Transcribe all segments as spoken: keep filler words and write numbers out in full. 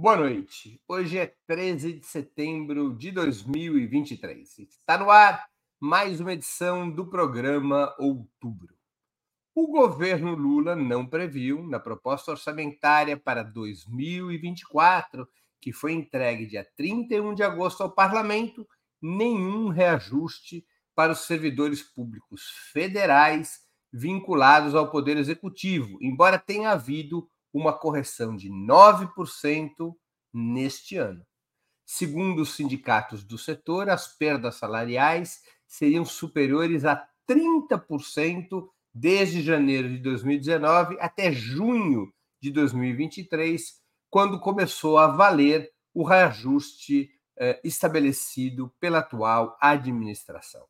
Boa noite. Hoje é treze de setembro de dois mil e vinte e três. Está no ar mais uma edição do programa Outubro. O governo Lula não previu, na proposta orçamentária para dois mil e vinte e quatro, que foi entregue dia trinta e um de agosto ao Parlamento, nenhum reajuste para os servidores públicos federais vinculados ao Poder Executivo, embora tenha havido uma correção de nove por cento neste ano. Segundo os sindicatos do setor, as perdas salariais seriam superiores a trinta por cento desde janeiro de dois mil e dezenove até junho de dois mil e vinte e três, quando começou a valer o reajuste eh, estabelecido pela atual administração.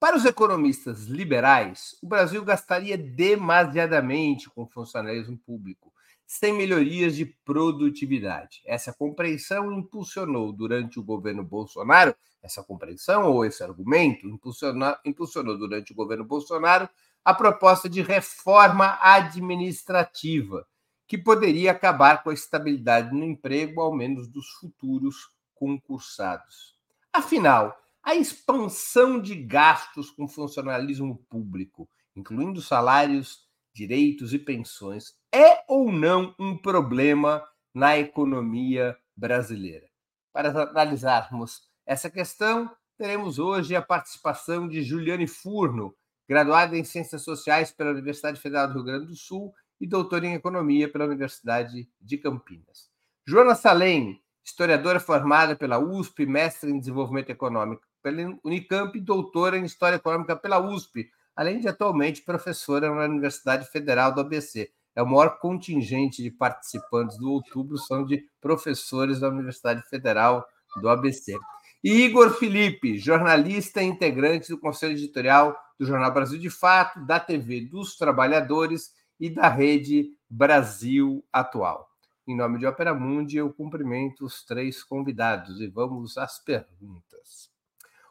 Para os economistas liberais, o Brasil gastaria demasiadamente com o funcionalismo público, sem melhorias de produtividade. Essa compreensão impulsionou durante o governo Bolsonaro, essa compreensão ou esse argumento impulsionou, impulsionou durante o governo Bolsonaro a proposta de reforma administrativa, que poderia acabar com a estabilidade no emprego, ao menos dos futuros concursados. Afinal, a expansão de gastos com funcionalismo público, incluindo salários, direitos e pensões, é ou não um problema na economia brasileira? Para analisarmos essa questão, teremos hoje a participação de Juliane Furno, graduada em Ciências Sociais pela Universidade Federal do Rio Grande do Sul e doutora em Economia pela Universidade de Campinas. Joana Salem, historiadora formada pela U S P, mestre em Desenvolvimento Econômico pela Unicamp e doutora em História Econômica pela U S P, além de atualmente professora na Universidade Federal do A B C. É o maior contingente de participantes do Outubro, são de professores da Universidade Federal do A B C. E Igor Felipe, jornalista e integrante do Conselho Editorial do Jornal Brasil de Fato, da T V dos Trabalhadores e da Rede Brasil Atual. Em nome de Opera Mundi, eu cumprimento os três convidados e vamos às perguntas.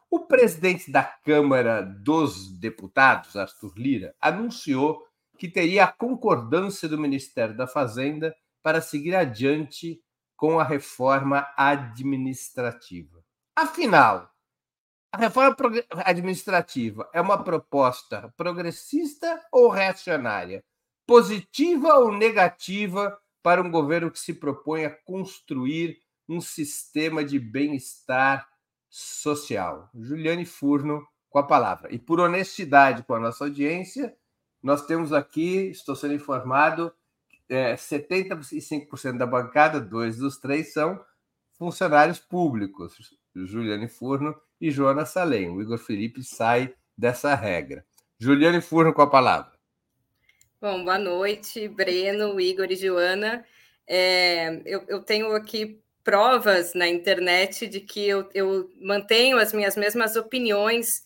O presidente da Câmara dos Deputados, Arthur Lira, anunciou que teria a concordância do Ministério da Fazenda para seguir adiante com a reforma administrativa. Afinal, a reforma administrativa é uma proposta progressista ou reacionária? Positiva ou negativa para um governo que se propõe a construir um sistema de bem-estar social? Juliane Furno com a palavra. E por honestidade com a nossa audiência, nós temos aqui, estou sendo informado, é, setenta e cinco por cento da bancada, dois dos três são funcionários públicos, Juliane Furno e Joana Salem. O Igor Felipe sai dessa regra. Juliane Furno com a palavra. Bom, boa noite, Breno, Igor e Joana. É, eu, eu tenho aqui provas na internet de que eu, eu mantenho as minhas mesmas opiniões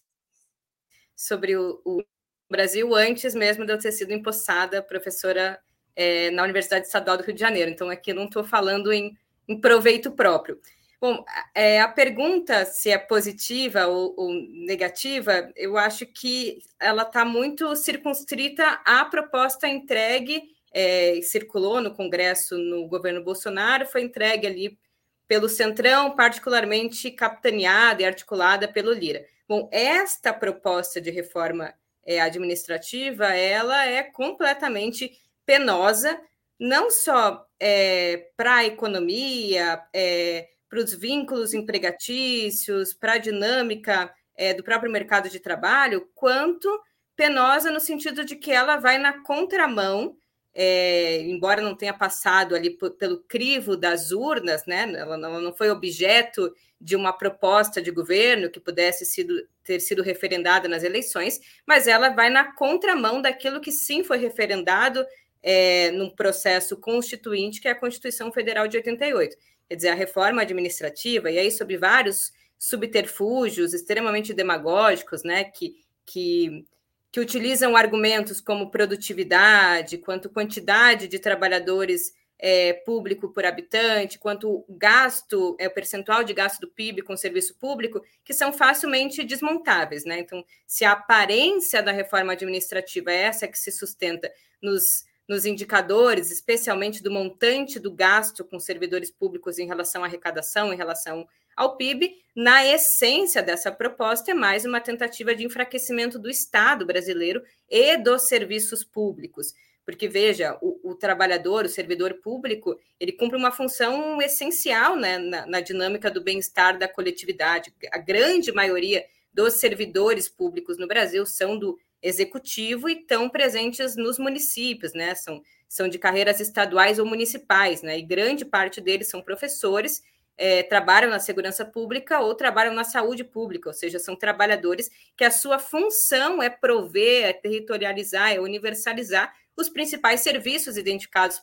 sobre o, o Brasil antes mesmo de eu ter sido empossada professora é, na Universidade Estadual do Rio de Janeiro. Então, aqui eu não estou falando em, em proveito próprio. Bom, é, a pergunta se é positiva ou, ou negativa, eu acho que ela está muito circunscrita à proposta entregue, é, circulou no Congresso, no governo Bolsonaro, foi entregue ali pelo Centrão, particularmente capitaneada e articulada pelo Lira. Bom, esta proposta de reforma é, administrativa, ela é completamente penosa, não só é, para a economia, é, para os vínculos empregatícios, para a dinâmica é, do próprio mercado de trabalho, quanto penosa no sentido de que ela vai na contramão, é, embora não tenha passado ali p- pelo crivo das urnas, né? Ela não, ela não foi objeto de uma proposta de governo que pudesse sido, ter sido referendada nas eleições, mas ela vai na contramão daquilo que sim foi referendado é, num processo constituinte, que é a Constituição Federal de oitenta e oito. Quer dizer, a reforma administrativa, e aí sob vários subterfúgios extremamente demagógicos, né, que, que, que utilizam argumentos como produtividade, quanto quantidade de trabalhadores é, público por habitante, quanto gasto, é, o percentual de gasto do P I B com serviço público, que são facilmente desmontáveis, né? Então, se a aparência da reforma administrativa é essa que se sustenta nos nos indicadores, especialmente do montante do gasto com servidores públicos em relação à arrecadação, em relação ao P I B, na essência dessa proposta é mais uma tentativa de enfraquecimento do Estado brasileiro e dos serviços públicos. Porque, veja, o, o trabalhador, o servidor público, ele cumpre uma função essencial, né, na, na dinâmica do bem-estar da coletividade. A grande maioria dos servidores públicos no Brasil são do executivo e estão presentes nos municípios, né? São, são de carreiras estaduais ou municipais, né? E grande parte deles são professores, é, trabalham na segurança pública ou trabalham na saúde pública, ou seja, são trabalhadores que a sua função é prover, é territorializar, é universalizar os principais serviços identificados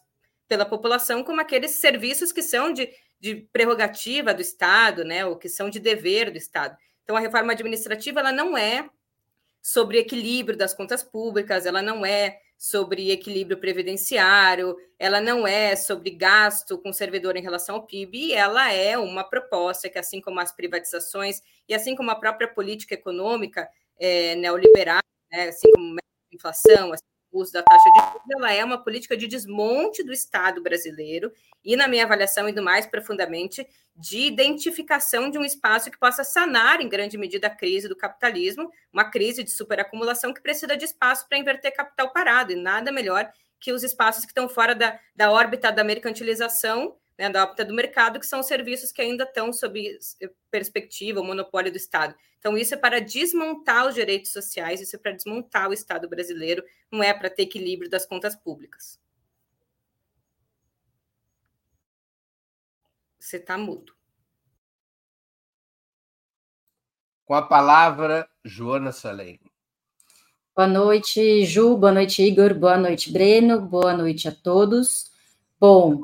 pela população como aqueles serviços que são de, de prerrogativa do Estado, né? Ou que são de dever do Estado. Então, a reforma administrativa ela não é sobre equilíbrio das contas públicas, ela não é sobre equilíbrio previdenciário, ela não é sobre gasto com servidor em relação ao P I B, e ela é uma proposta que, assim como as privatizações e assim como a própria política econômica é, neoliberal, né, assim como a inflação, assim como o uso da taxa de juros, ela é uma política de desmonte do Estado brasileiro e, na minha avaliação, indo mais profundamente, de identificação de um espaço que possa sanar, em grande medida, a crise do capitalismo, uma crise de superacumulação que precisa de espaço para inverter capital parado, e nada melhor que os espaços que estão fora da, da órbita da mercantilização, né, da órbita do mercado, que são os serviços que ainda estão sob perspectiva, o monopólio do Estado. Então, isso é para desmontar os direitos sociais, isso é para desmontar o Estado brasileiro, não é para ter equilíbrio das contas públicas. Você está mudo. Com a palavra, Joana Salem. Boa noite, Ju, boa noite, Igor, boa noite, Breno, boa noite a todos. Bom,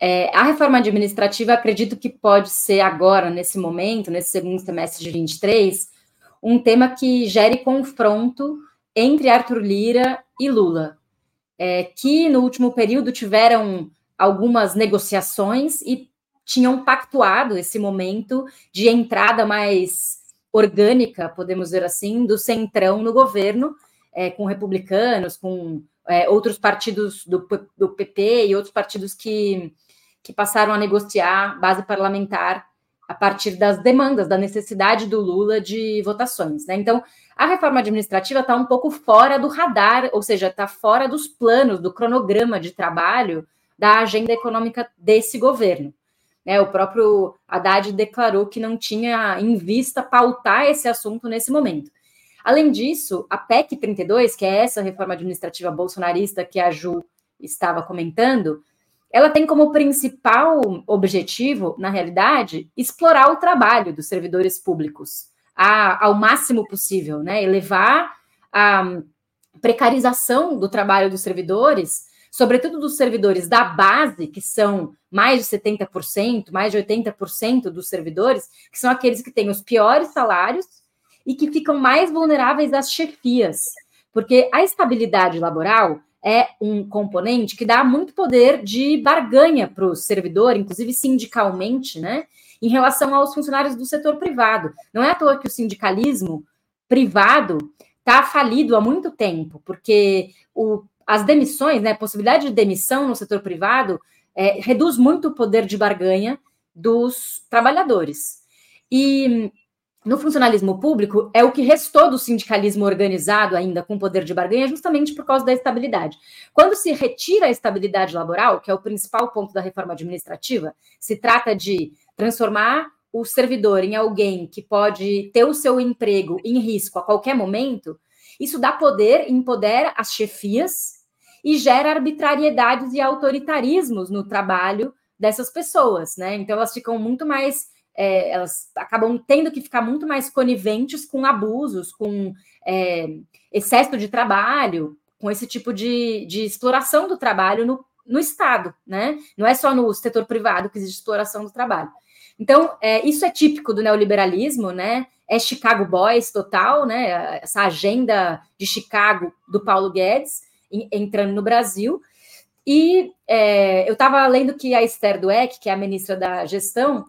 é, a reforma administrativa, acredito que pode ser agora, nesse momento, nesse segundo semestre de vinte e três, um tema que gere confronto entre Arthur Lira e Lula, é, que no último período tiveram algumas negociações e tinham pactuado esse momento de entrada mais orgânica, podemos dizer assim, do centrão no governo, é, com republicanos, com é, outros partidos do, do P P e outros partidos que, que passaram a negociar base parlamentar a partir das demandas, da necessidade do Lula de votações, né? Então, a reforma administrativa está um pouco fora do radar, ou seja, está fora dos planos, do cronograma de trabalho da agenda econômica desse governo. É, o próprio Haddad declarou que não tinha em vista pautar esse assunto nesse momento. Além disso, a P E C trinta e dois, que é essa reforma administrativa bolsonarista que a Ju estava comentando, ela tem como principal objetivo, na realidade, explorar o trabalho dos servidores públicos a, ao máximo possível, né? Elevar a precarização do trabalho dos servidores, sobretudo dos servidores da base, que são mais de setenta por cento, mais de oitenta por cento dos servidores, que são aqueles que têm os piores salários e que ficam mais vulneráveis às chefias, porque a estabilidade laboral é um componente que dá muito poder de barganha para o servidor, inclusive sindicalmente, né, em relação aos funcionários do setor privado. Não é à toa que o sindicalismo privado está falido há muito tempo, porque o As demissões, né, a possibilidade de demissão no setor privado é, reduz muito o poder de barganha dos trabalhadores. E no funcionalismo público, é o que restou do sindicalismo organizado ainda com poder de barganha, justamente por causa da estabilidade. Quando se retira a estabilidade laboral, que é o principal ponto da reforma administrativa, se trata de transformar o servidor em alguém que pode ter o seu emprego em risco a qualquer momento. Isso dá poder, empodera as chefias e gera arbitrariedades e autoritarismos no trabalho dessas pessoas, né? Então, elas ficam muito mais... É, elas acabam tendo que ficar muito mais coniventes com abusos, com é, excesso de trabalho, com esse tipo de, de exploração do trabalho no, no Estado, né? Não é só no setor privado que existe exploração do trabalho. Então, é, isso é típico do neoliberalismo, né? É Chicago Boys total, né? Essa agenda de Chicago do Paulo Guedes entrando no Brasil. E é, eu estava lendo que a Esther Dweck, que é a ministra da gestão,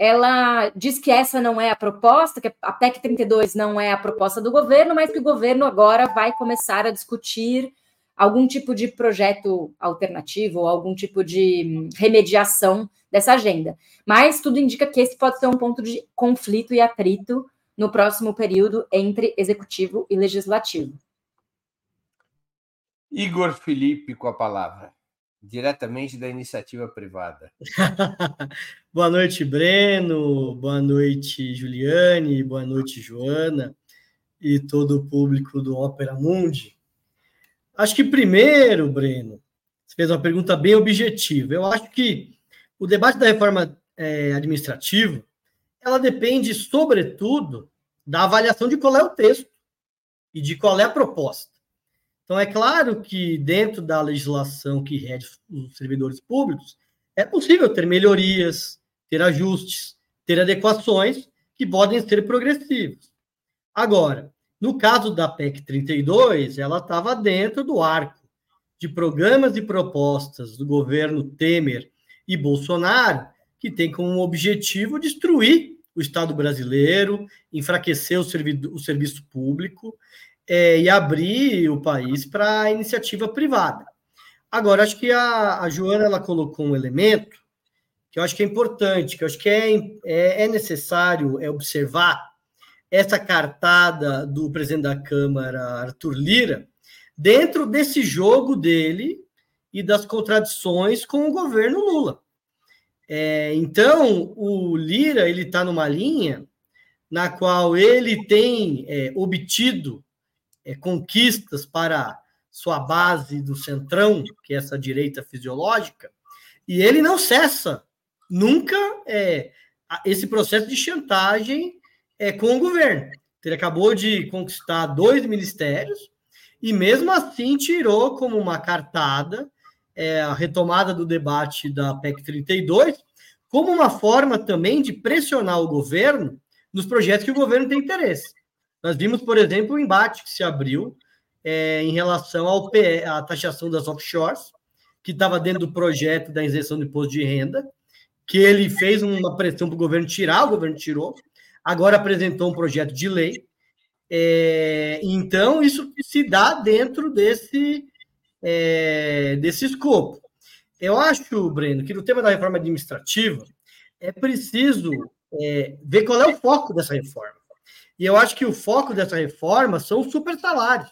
ela diz que essa não é a proposta, que a P E C trinta e dois não é a proposta do governo, mas que o governo agora vai começar a discutir algum tipo de projeto alternativo, algum tipo de remediação dessa agenda. Mas tudo indica que esse pode ser um ponto de conflito e atrito no próximo período entre executivo e legislativo. Igor Felipe com a palavra, diretamente da iniciativa privada. Boa noite, Breno, boa noite, Juliane, boa noite, Joana e todo o público do Opera Mundi. Acho que primeiro, Breno, você fez uma pergunta bem objetiva. Eu acho que o debate da reforma é, administrativa, ela depende, sobretudo, da avaliação de qual é o texto e de qual é a proposta. Então, é claro que dentro da legislação que rege os servidores públicos, é possível ter melhorias, ter ajustes, ter adequações que podem ser progressivos. Agora, no caso da P E C trinta e dois, ela estava dentro do arco de programas e propostas do governo Temer e Bolsonaro, que tem como objetivo destruir o Estado brasileiro, enfraquecer o, servid- o serviço público, É, e abrir o país para a iniciativa privada. Agora, acho que a, a Joana ela colocou um elemento que eu acho que é importante, que eu acho que é, é, é necessário é observar essa cartada do presidente da Câmara, Arthur Lira, dentro desse jogo dele e das contradições com o governo Lula. É, então, o Lira ele está numa linha na qual ele tem é, obtido conquistas para sua base do centrão, que é essa direita fisiológica, e ele não cessa nunca é, esse processo de chantagem é, com o governo. Ele acabou de conquistar dois ministérios e, mesmo assim, tirou como uma cartada é, a retomada do debate da P E C trinta e dois como uma forma também de pressionar o governo nos projetos que o governo tem interesse. Nós vimos, por exemplo, o embate que se abriu é, em relação ao P E, à taxação das offshores, que estava dentro do projeto da isenção do imposto de renda, que ele fez uma pressão para o governo tirar, o governo tirou, agora apresentou um projeto de lei. É, então, isso se dá dentro desse, é, desse escopo. Eu acho, Breno, que no tema da reforma administrativa é preciso é, ver qual é o foco dessa reforma. E eu acho que o foco dessa reforma são os supersalários.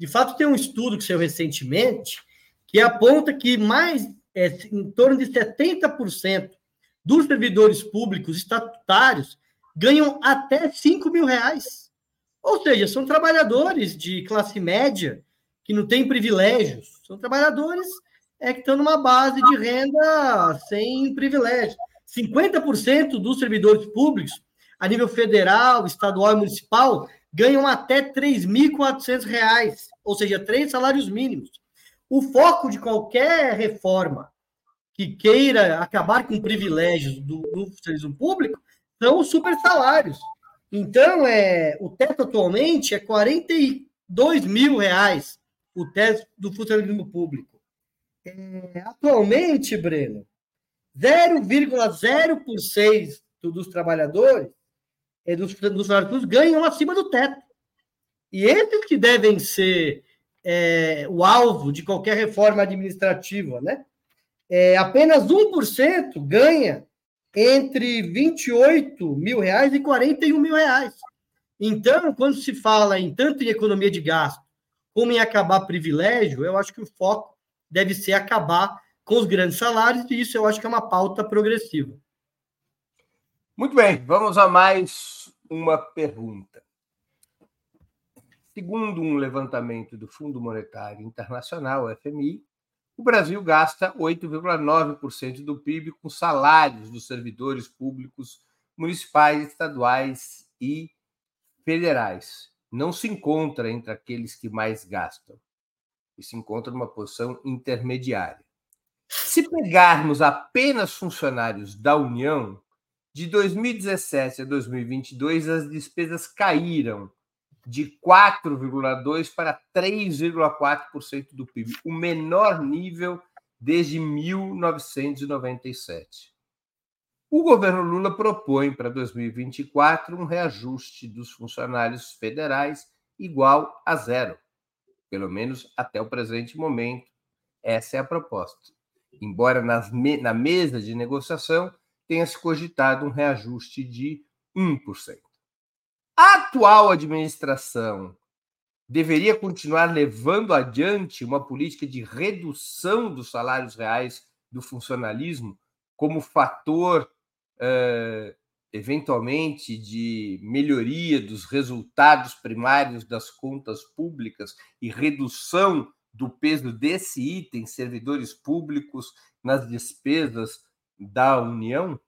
De fato, tem um estudo que saiu recentemente que aponta que mais é, em torno de setenta por cento dos servidores públicos estatutários ganham até cinco mil reais. Ou seja, são trabalhadores de classe média que não têm privilégios. São trabalhadores é, que estão numa base de renda sem privilégio. cinquenta por cento dos servidores públicos a nível federal, estadual e municipal, ganham até três mil e quatrocentos reais, ou seja, três salários mínimos. O foco de qualquer reforma que queira acabar com privilégios do, do serviço público são os supersalários. Então, é, o teto atualmente é quarenta e dois mil reais, o teto do funcionalismo público. É, atualmente, Breno, zero vírgula zero por cento dos trabalhadores Dos, dos salários públicos ganham acima do teto. E esses que devem ser é, o alvo de qualquer reforma administrativa, né? É, apenas um por cento ganha entre vinte e oito mil reais e quarenta e um mil reais. Então, quando se fala em tanto em economia de gasto como em acabar privilégio, eu acho que o foco deve ser acabar com os grandes salários, e isso eu acho que é uma pauta progressiva. Muito bem, vamos a mais uma pergunta. Segundo um levantamento do Fundo Monetário Internacional, o F M I, o Brasil gasta oito vírgula nove por cento do P I B com salários dos servidores públicos municipais, estaduais e federais. Não se encontra entre aqueles que mais gastam e se encontra numa posição intermediária. Se pegarmos apenas funcionários da União, de dois mil e dezessete a dois mil e vinte e dois, as despesas caíram de quatro vírgula dois por cento para três vírgula quatro por cento do P I B, o menor nível desde mil novecentos e noventa e sete. O governo Lula propõe para dois mil e vinte e quatro um reajuste dos funcionários federais igual a zero. pelo menos até o presente momento. Essa é a proposta. Embora nas me- na mesa de negociação tenha se cogitado um reajuste de um por cento. A atual administração deveria continuar levando adiante uma política de redução dos salários reais do funcionalismo como fator, eh, eventualmente, de melhoria dos resultados primários das contas públicas e redução do peso desse item, servidores públicos, nas despesas da União?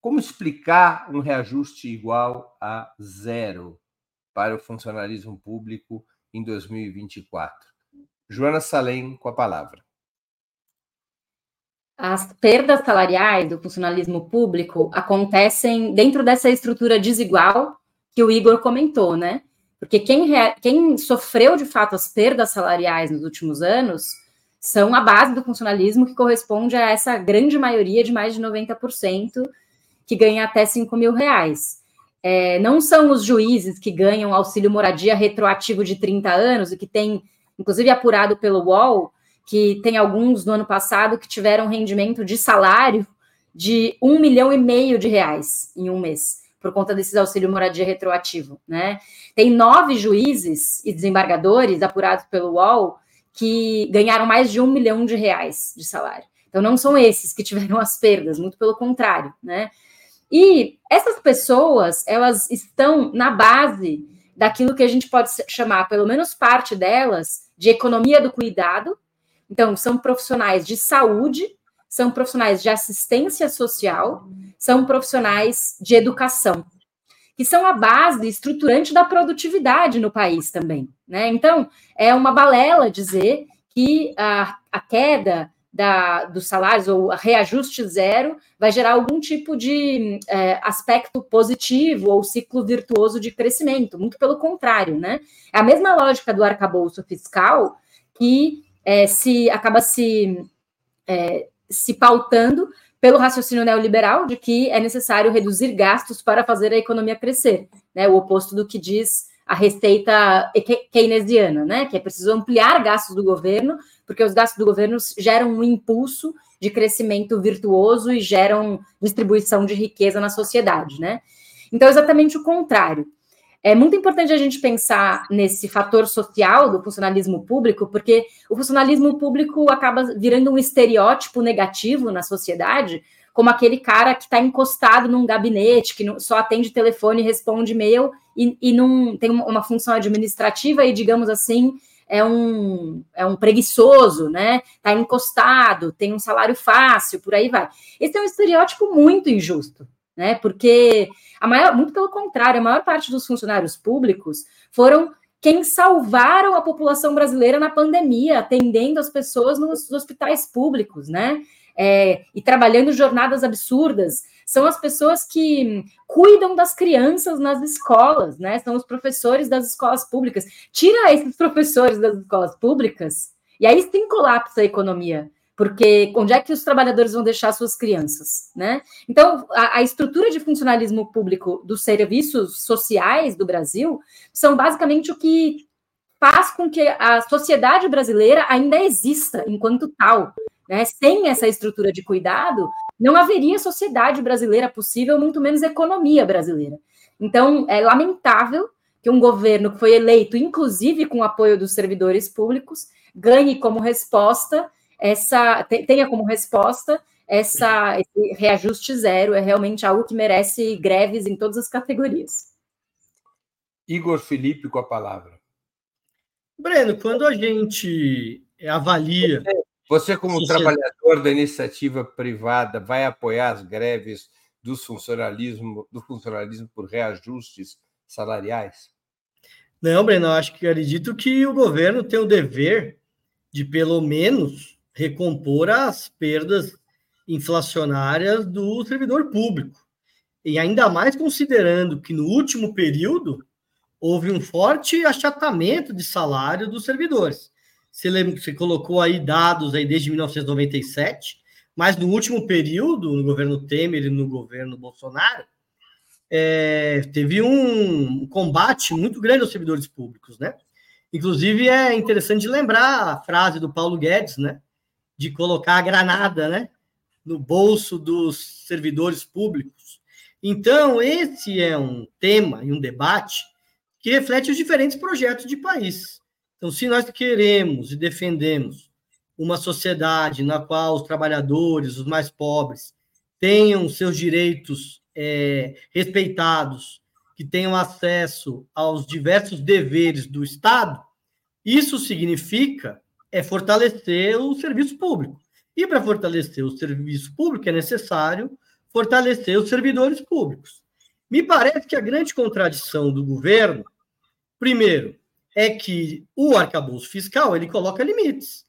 Como explicar um reajuste igual a zero para o funcionalismo público em dois mil e vinte e quatro? Joana Salem, com a palavra. As perdas salariais do funcionalismo público acontecem dentro dessa estrutura desigual que o Igor comentou, né? Porque quem, rea... quem sofreu, de fato, as perdas salariais nos últimos anos são a base do funcionalismo, que corresponde a essa grande maioria de mais de noventa por cento que ganha até cinco mil reais. É, não são os juízes que ganham auxílio moradia retroativo de trinta anos, e que tem, inclusive apurado pelo U O L, que tem alguns no ano passado que tiveram rendimento de salário de um milhão e meio de reais em um mês, por conta desses auxílio moradia retroativo, né? Tem nove juízes e desembargadores apurados pelo U O L que ganharam mais de um milhão de reais de salário. Então, não são esses que tiveram as perdas, muito pelo contrário, né? E essas pessoas, elas estão na base daquilo que a gente pode chamar, pelo menos parte delas, de economia do cuidado. Então, são profissionais de saúde, são profissionais de assistência social, são profissionais de educação, que são a base estruturante da produtividade no país também, né? Então, é uma balela dizer que a, a queda da, dos salários ou a reajuste zero vai gerar algum tipo de é, aspecto positivo ou ciclo virtuoso de crescimento. Muito pelo contrário, né? É a mesma lógica do arcabouço fiscal que é, se acaba se... É, se pautando pelo raciocínio neoliberal de que é necessário reduzir gastos para fazer a economia crescer, né? O oposto do que diz a receita keynesiana, né? Que é preciso ampliar gastos do governo, porque os gastos do governo geram um impulso de crescimento virtuoso e geram distribuição de riqueza na sociedade, né? Então, é exatamente o contrário. É muito importante a gente pensar nesse fator social do funcionalismo público, porque o funcionalismo público acaba virando um estereótipo negativo na sociedade, como aquele cara que está encostado num gabinete, que não, só atende telefone, responde e-mail e, e não tem uma função administrativa e, digamos assim, é um, é um preguiçoso, né? Está encostado, tem um salário fácil, por aí vai. Esse é um estereótipo muito injusto, né? Porque, a maior, muito pelo contrário, a maior parte dos funcionários públicos foram quem salvaram a população brasileira na pandemia, atendendo as pessoas nos hospitais públicos, né? É, e trabalhando jornadas absurdas. São as pessoas que cuidam das crianças nas escolas, né? São os professores das escolas públicas. Tira esses professores das escolas públicas e aí sim colapsa a economia. Porque onde é que os trabalhadores vão deixar suas crianças, né? Então, a, a estrutura de funcionalismo público dos serviços sociais do Brasil são basicamente o que faz com que a sociedade brasileira ainda exista enquanto tal, né? Sem essa estrutura de cuidado, não haveria sociedade brasileira possível, muito menos economia brasileira. Então, é lamentável que um governo que foi eleito, inclusive com o apoio dos servidores públicos, ganhe como resposta... Essa, tenha como resposta essa, esse reajuste zero. É realmente algo que merece greves em todas as categorias. Igor Felipe, com a palavra. Breno, quando a gente avalia... Você, você como trabalhador da iniciativa privada, vai apoiar as greves do funcionalismo, do funcionalismo por reajustes salariais? Não, Breno, eu acho que acredito que o governo tem o dever de, pelo menos... recompor as perdas inflacionárias do servidor público. E ainda mais considerando que no último período houve um forte achatamento de salário dos servidores. Você, lembra, você colocou aí dados aí desde mil novecentos e noventa e sete, mas no último período, no governo Temer e no governo Bolsonaro, é, teve um combate muito grande aos servidores públicos, né? Inclusive, é interessante lembrar a frase do Paulo Guedes, né, de colocar a granada, né, no bolso dos servidores públicos. Então, esse é um tema e um debate que reflete os diferentes projetos de país. Então, se nós queremos e defendemos uma sociedade na qual os trabalhadores, os mais pobres, tenham seus direitos é, respeitados, que tenham acesso aos diversos deveres do Estado, isso significa é, fortalecer o serviço público. E para fortalecer o serviço público é necessário fortalecer os servidores públicos. Me parece que a grande contradição do governo, primeiro, é que o arcabouço fiscal ele coloca limites.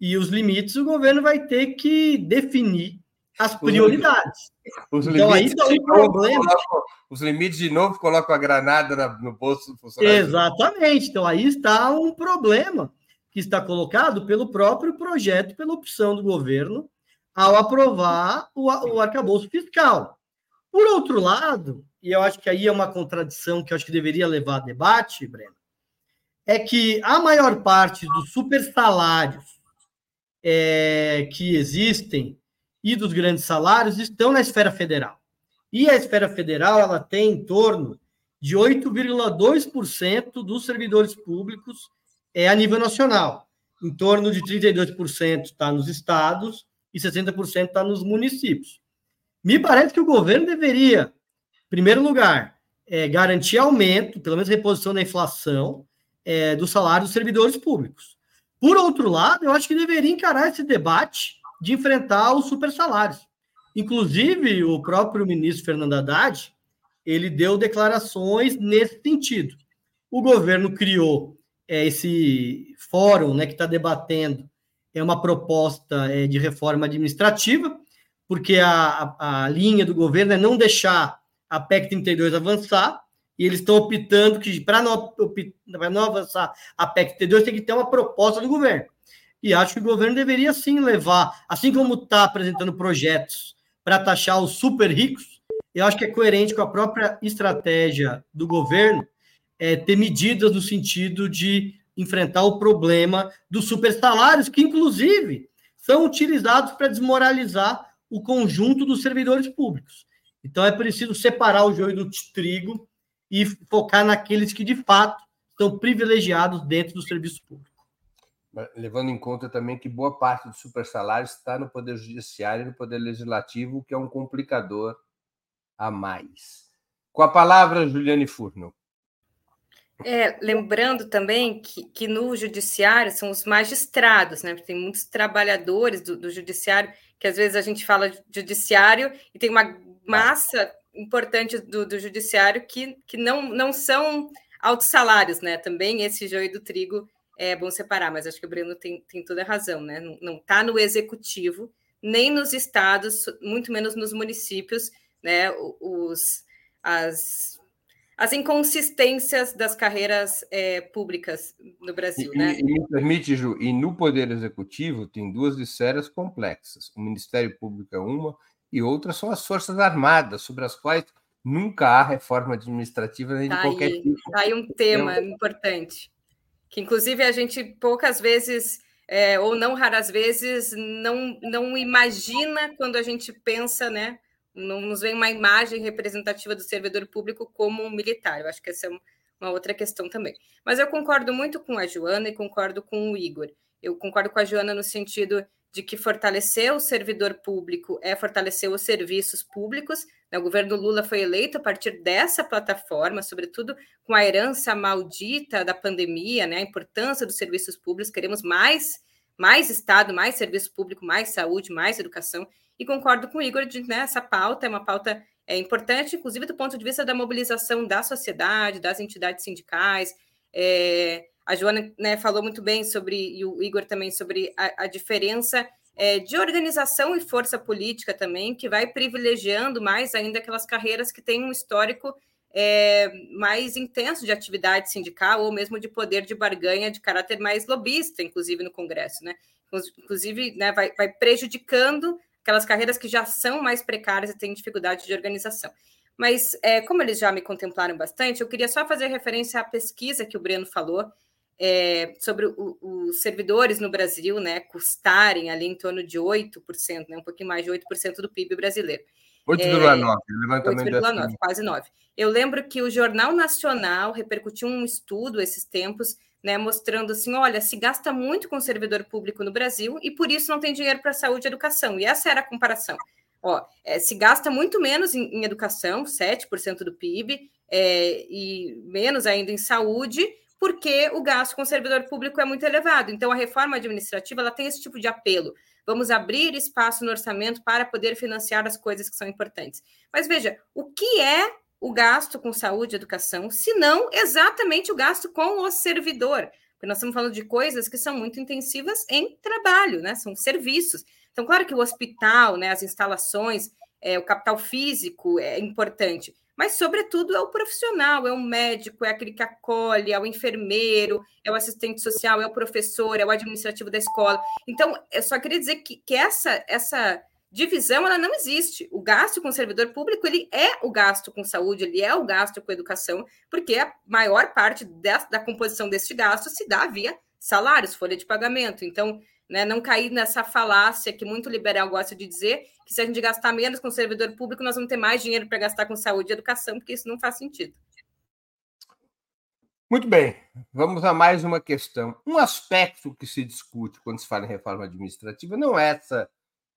E os limites o governo vai ter que definir as prioridades. Os, então, limites, aí tá um de novo, coloco, os limites, de novo, colocam a granada na, no bolso do funcionário. Exatamente. Então, aí está um problema que está colocado pelo próprio projeto, pela opção do governo, ao aprovar o, o arcabouço fiscal. Por outro lado, e eu acho que aí é uma contradição que eu acho que deveria levar a debate, Breno, é que a maior parte dos supersalários é, que existem e dos grandes salários estão na esfera federal. E a esfera federal ela tem em torno de oito vírgula dois por cento dos servidores públicos é, a nível nacional. Em torno de trinta e dois por cento está nos estados e sessenta por cento está nos municípios. Me parece que o governo deveria, em primeiro lugar, é, garantir aumento, pelo menos reposição da inflação, é, do salário dos servidores públicos. Por outro lado, eu acho que deveria encarar esse debate de enfrentar os supersalários. Inclusive, o próprio ministro Fernando Haddad, ele deu declarações nesse sentido. O governo criou é, esse fórum, né, que está debatendo é uma proposta é, de reforma administrativa, porque a, a, a linha do governo é não deixar a P E C trinta e dois avançar, e eles estão optando que, para não, não avançar a P E C trinta e dois, tem que ter uma proposta do governo. E acho que o governo deveria, sim, levar, assim como está apresentando projetos para taxar os super ricos, eu acho que é coerente com a própria estratégia do governo é, ter medidas no sentido de enfrentar o problema dos super salários, que, inclusive, são utilizados para desmoralizar o conjunto dos servidores públicos. Então, é preciso separar o joio do trigo e focar naqueles que, de fato, estão privilegiados dentro do serviço público. Levando em conta também que boa parte do supersalário está no Poder Judiciário e no Poder Legislativo, o que é um complicador a mais. Com a palavra, Juliane Furno. É, lembrando também que, que no Judiciário são os magistrados, né? Tem muitos trabalhadores do, do Judiciário, que às vezes a gente fala Judiciário e tem uma massa importante do, do Judiciário que, que não, não são altos salários, né? Também esse joio do trigo é bom separar, mas acho que o Breno tem, tem toda a razão, né? Não está no executivo, nem nos estados, muito menos nos municípios, né? Os, as, as inconsistências das carreiras é, públicas no Brasil, e, né? E me permite, Ju, e no Poder Executivo tem duas esferas complexas. O Ministério Público é uma e outra são as Forças Armadas, sobre as quais nunca há reforma administrativa nem tá de qualquer aí, tipo. Está aí um tema é um... importante. Que, inclusive, a gente poucas vezes, é, ou não raras vezes, não, não imagina quando a gente pensa, né? Não nos vem uma imagem representativa do servidor público como um militar. Eu acho que essa é uma outra questão também. Mas eu concordo muito com a Joana e concordo com o Igor. Eu concordo com a Joana no sentido de que fortalecer o servidor público é fortalecer os serviços públicos. O governo Lula foi eleito a partir dessa plataforma, sobretudo com a herança maldita da pandemia, né? A importância dos serviços públicos. Queremos mais, mais Estado, mais serviço público, mais saúde, mais educação. E concordo com o Igor, de, né, essa pauta é uma pauta é, importante, inclusive do ponto de vista da mobilização da sociedade, das entidades sindicais, é... A Joana, né, falou muito bem sobre, e o Igor também, sobre a, a diferença é, de organização e força política também, que vai privilegiando mais ainda aquelas carreiras que têm um histórico é, mais intenso de atividade sindical ou mesmo de poder de barganha de caráter mais lobista, inclusive no Congresso, né? Inclusive, né, vai, vai prejudicando aquelas carreiras que já são mais precárias e têm dificuldade de organização. Mas, é, como eles já me contemplaram bastante, eu queria só fazer referência à pesquisa que o Breno falou, é, sobre o, os servidores no Brasil, né, custarem ali em torno de oito por cento, né, um pouquinho mais de oito por cento do P I B brasileiro. oito vírgula nove por cento, é, levantamento oito vírgula nove por cento, quase nove por cento. Eu lembro que o Jornal Nacional repercutiu um estudo esses tempos, né, mostrando assim, olha, se gasta muito com servidor público no Brasil e por isso não tem dinheiro para saúde e educação. E essa era a comparação. Ó, é, se gasta muito menos em, em educação, sete por cento do P I B, é, e menos ainda em saúde, porque o gasto com o servidor público é muito elevado. Então, a reforma administrativa ela tem esse tipo de apelo. Vamos abrir espaço no orçamento para poder financiar as coisas que são importantes. Mas veja, o que é o gasto com saúde e educação, se não exatamente o gasto com o servidor. Porque nós estamos falando de coisas que são muito intensivas em trabalho, né? São serviços. Então, claro que o hospital, né, as instalações, é, o capital físico é importante, mas, sobretudo, é o profissional, é o médico, é aquele que acolhe, é o enfermeiro, é o assistente social, é o professor, é o administrativo da escola. Então, eu só queria dizer que, que essa... essa divisão, ela não existe. O gasto com o servidor público, ele é o gasto com saúde, ele é o gasto com educação, porque a maior parte dessa, da composição deste gasto se dá via salários, folha de pagamento. Então, né, não cair nessa falácia que muito liberal gosta de dizer, que se a gente gastar menos com o servidor público, nós vamos ter mais dinheiro para gastar com saúde e educação, porque isso não faz sentido. Muito bem, vamos a mais uma questão. Um aspecto que se discute quando se fala em reforma administrativa não é essa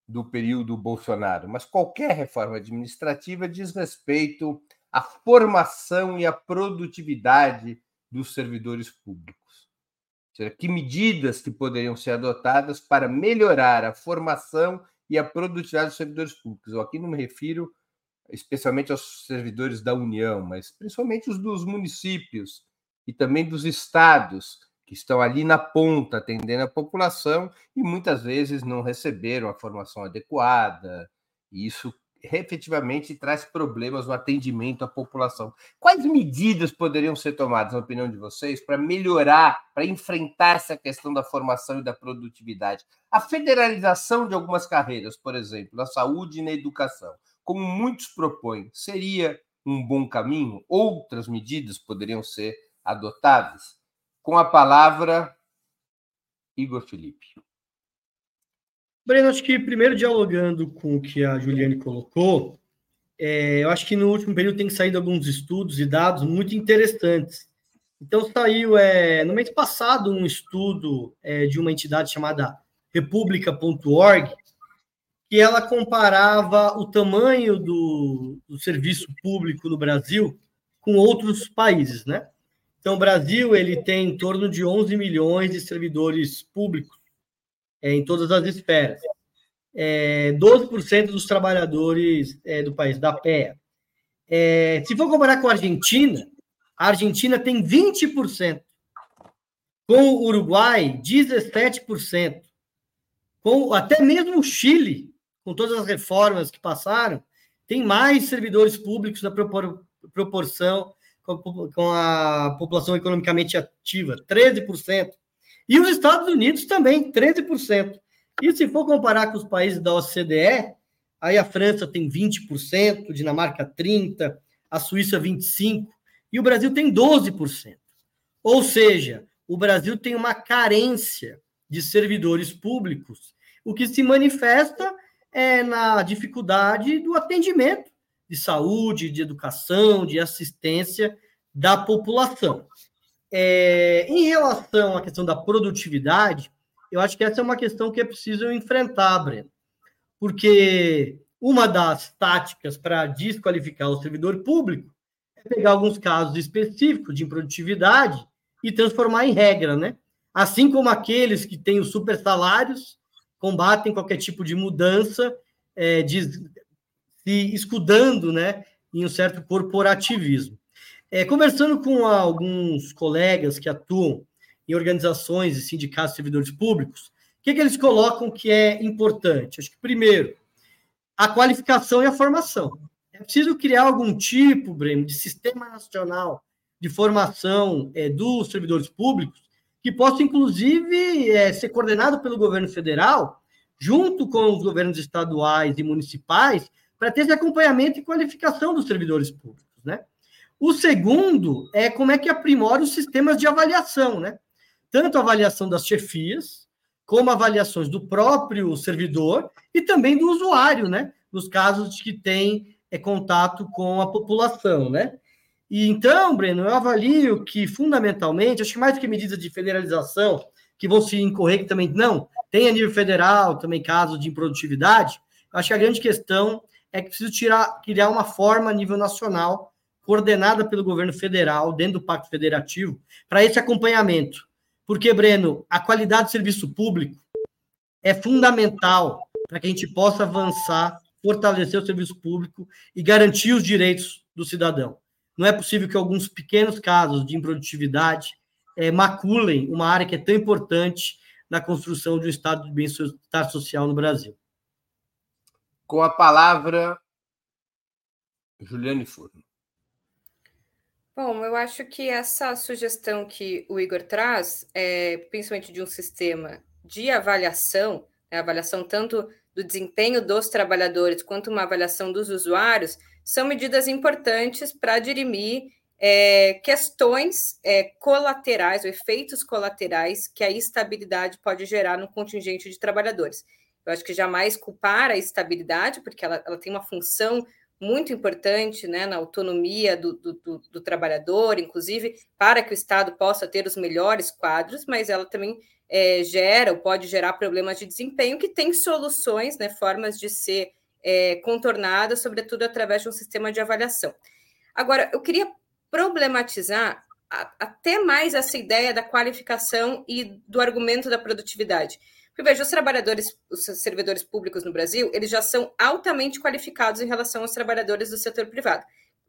do período Bolsonaro, mas qualquer reforma administrativa diz respeito à formação e à produtividade dos servidores públicos. Ou seja, que medidas que poderiam ser adotadas para melhorar a formação e a produtividade dos servidores públicos? Eu aqui não me refiro especialmente aos servidores da União, mas principalmente os dos municípios e também dos estados, que estão ali na ponta, atendendo a população, e muitas vezes não receberam a formação adequada, e isso efetivamente traz problemas no atendimento à população. Quais medidas poderiam ser tomadas, na opinião de vocês, para melhorar, para enfrentar essa questão da formação e da produtividade? A federalização de algumas carreiras, por exemplo, na saúde e na educação, como muitos propõem, seria um bom caminho? Outras medidas poderiam ser adotadas? Com a palavra, Igor Felipe. Breno, acho que primeiro, dialogando com o que a Juliane colocou, é, eu acho que no último período tem saído alguns estudos e dados muito interessantes. Então, saiu é, no mês passado um estudo é, de uma entidade chamada república ponto org, que ela comparava o tamanho do, do serviço público no Brasil com outros países, né? Então, o Brasil ele tem em torno de onze milhões de servidores públicos é, em todas as esferas. É, doze por cento dos trabalhadores é, do país, da P E A. É, se for comparar com a Argentina, a Argentina tem vinte por cento. Com o Uruguai, dezessete por cento. Com, até mesmo o Chile, com todas as reformas que passaram, tem mais servidores públicos na propor, proporção... com a população economicamente ativa, treze por cento. E os Estados Unidos também, treze por cento. E se for comparar com os países da O C D E, aí a França tem vinte por cento, Dinamarca trinta por cento, a Suíça vinte e cinco por cento, e o Brasil tem doze por cento. Ou seja, o Brasil tem uma carência de servidores públicos, o que se manifesta é na dificuldade do atendimento de saúde, de educação, de assistência da população. É, em relação à questão da produtividade, eu acho que essa é uma questão que é preciso enfrentar, Breno, porque uma das táticas para desqualificar o servidor público é pegar alguns casos específicos de improdutividade e transformar em regra, né? Assim como aqueles que têm os super salários, combatem qualquer tipo de mudança, é, diz... se escudando, né, em um certo corporativismo. É, conversando com alguns colegas que atuam em organizações e sindicatos de servidores públicos, o que, é que eles colocam que é importante? Acho que, primeiro, a qualificação e a formação. É preciso criar algum tipo, Breno, de sistema nacional de formação é, dos servidores públicos, que possa, inclusive, é, ser coordenado pelo governo federal, junto com os governos estaduais e municipais, para ter esse acompanhamento e qualificação dos servidores públicos, né? O segundo é como é que aprimora os sistemas de avaliação, né? tanto a avaliação das chefias, como avaliações do próprio servidor e também do usuário, né? Nos casos de que tem é, contato com a população, né? E então, Breno, eu avalio que, fundamentalmente, acho que mais do que medidas de federalização, que vão se incorrer, que também não, tem a nível federal também casos de improdutividade, acho que a grande questão é que preciso tirar, criar uma forma a nível nacional, coordenada pelo governo federal, dentro do Pacto Federativo, para esse acompanhamento. Porque, Breno, a qualidade do serviço público é fundamental para que a gente possa avançar, fortalecer o serviço público e garantir os direitos do cidadão. Não é possível que alguns pequenos casos de improdutividade é, maculem uma área que é tão importante na construção de um estado de bem-estar social no Brasil. Com a palavra, Juliane Furno. Bom, eu acho que essa sugestão que o Igor traz, é, principalmente de um sistema de avaliação, né, avaliação tanto do desempenho dos trabalhadores quanto uma avaliação dos usuários, são medidas importantes para dirimir é, questões é, colaterais, ou efeitos colaterais que a estabilidade pode gerar no contingente de trabalhadores. Eu acho que jamais culpar a estabilidade, porque ela, ela tem uma função muito importante, né, na autonomia do, do, do, do trabalhador, inclusive para que o Estado possa ter os melhores quadros, mas ela também é, gera ou pode gerar problemas de desempenho que tem soluções, né, formas de ser é, contornadas, sobretudo através de um sistema de avaliação. Agora, eu queria problematizar a, até mais essa ideia da qualificação e do argumento da produtividade. Porque, veja, os trabalhadores, os servidores públicos no Brasil, eles já são altamente qualificados em relação aos trabalhadores do setor privado.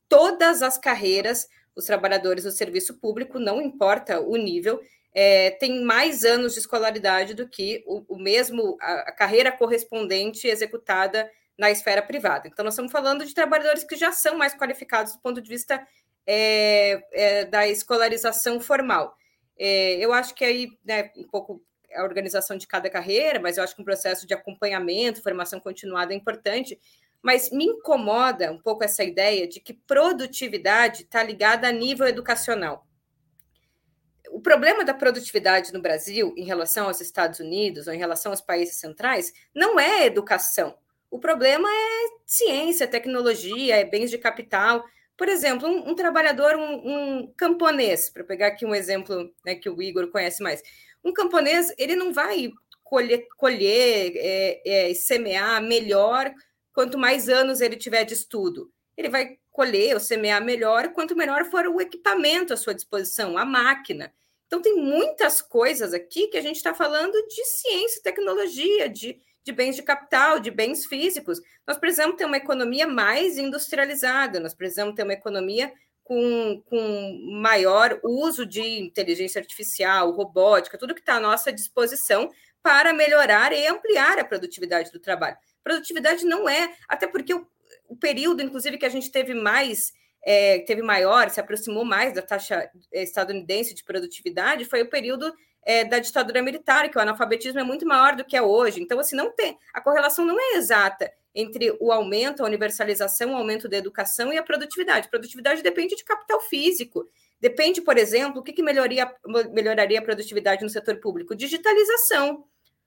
Todas as carreiras, os trabalhadores do serviço público, não importa o nível, é, têm mais anos de escolaridade do que o, o mesmo, a, a carreira correspondente executada na esfera privada. Então, nós estamos falando de trabalhadores que já são mais qualificados do ponto de vista é, é, da escolarização formal. É, eu acho que aí, né, um pouco a organização de cada carreira, mas eu acho que um processo de acompanhamento, formação continuada é importante, mas me incomoda um pouco essa ideia de que produtividade está ligada a nível educacional. O problema da produtividade no Brasil, em relação aos Estados Unidos ou em relação aos países centrais, não é a educação. O problema é ciência, tecnologia, é bens de capital. Por exemplo, um, um trabalhador, um, um camponês, para pegar aqui um exemplo, né, que o Igor conhece mais, um camponês, ele não vai colher, colher é, é, semear melhor quanto mais anos ele tiver de estudo. Ele vai colher ou semear melhor quanto melhor for o equipamento à sua disposição, a máquina. Então, tem muitas coisas aqui que a gente está falando de ciência e tecnologia, de, de bens de capital, de bens físicos. Nós precisamos ter uma economia mais industrializada, nós precisamos ter uma economia Com, com maior uso de inteligência artificial, robótica, tudo que está à nossa disposição para melhorar e ampliar a produtividade do trabalho. Produtividade não é, até porque o, o período, inclusive, que a gente teve mais, é, teve maior, se aproximou mais da taxa estadunidense de produtividade, foi o período é, da ditadura militar, que o analfabetismo é muito maior do que é hoje. Então, assim, não tem, a correlação não é exata entre o aumento, a universalização, o aumento da educação e a produtividade. Produtividade depende de capital físico. Depende, por exemplo, o que, que melhoria, melhoraria a produtividade no setor público? Digitalização.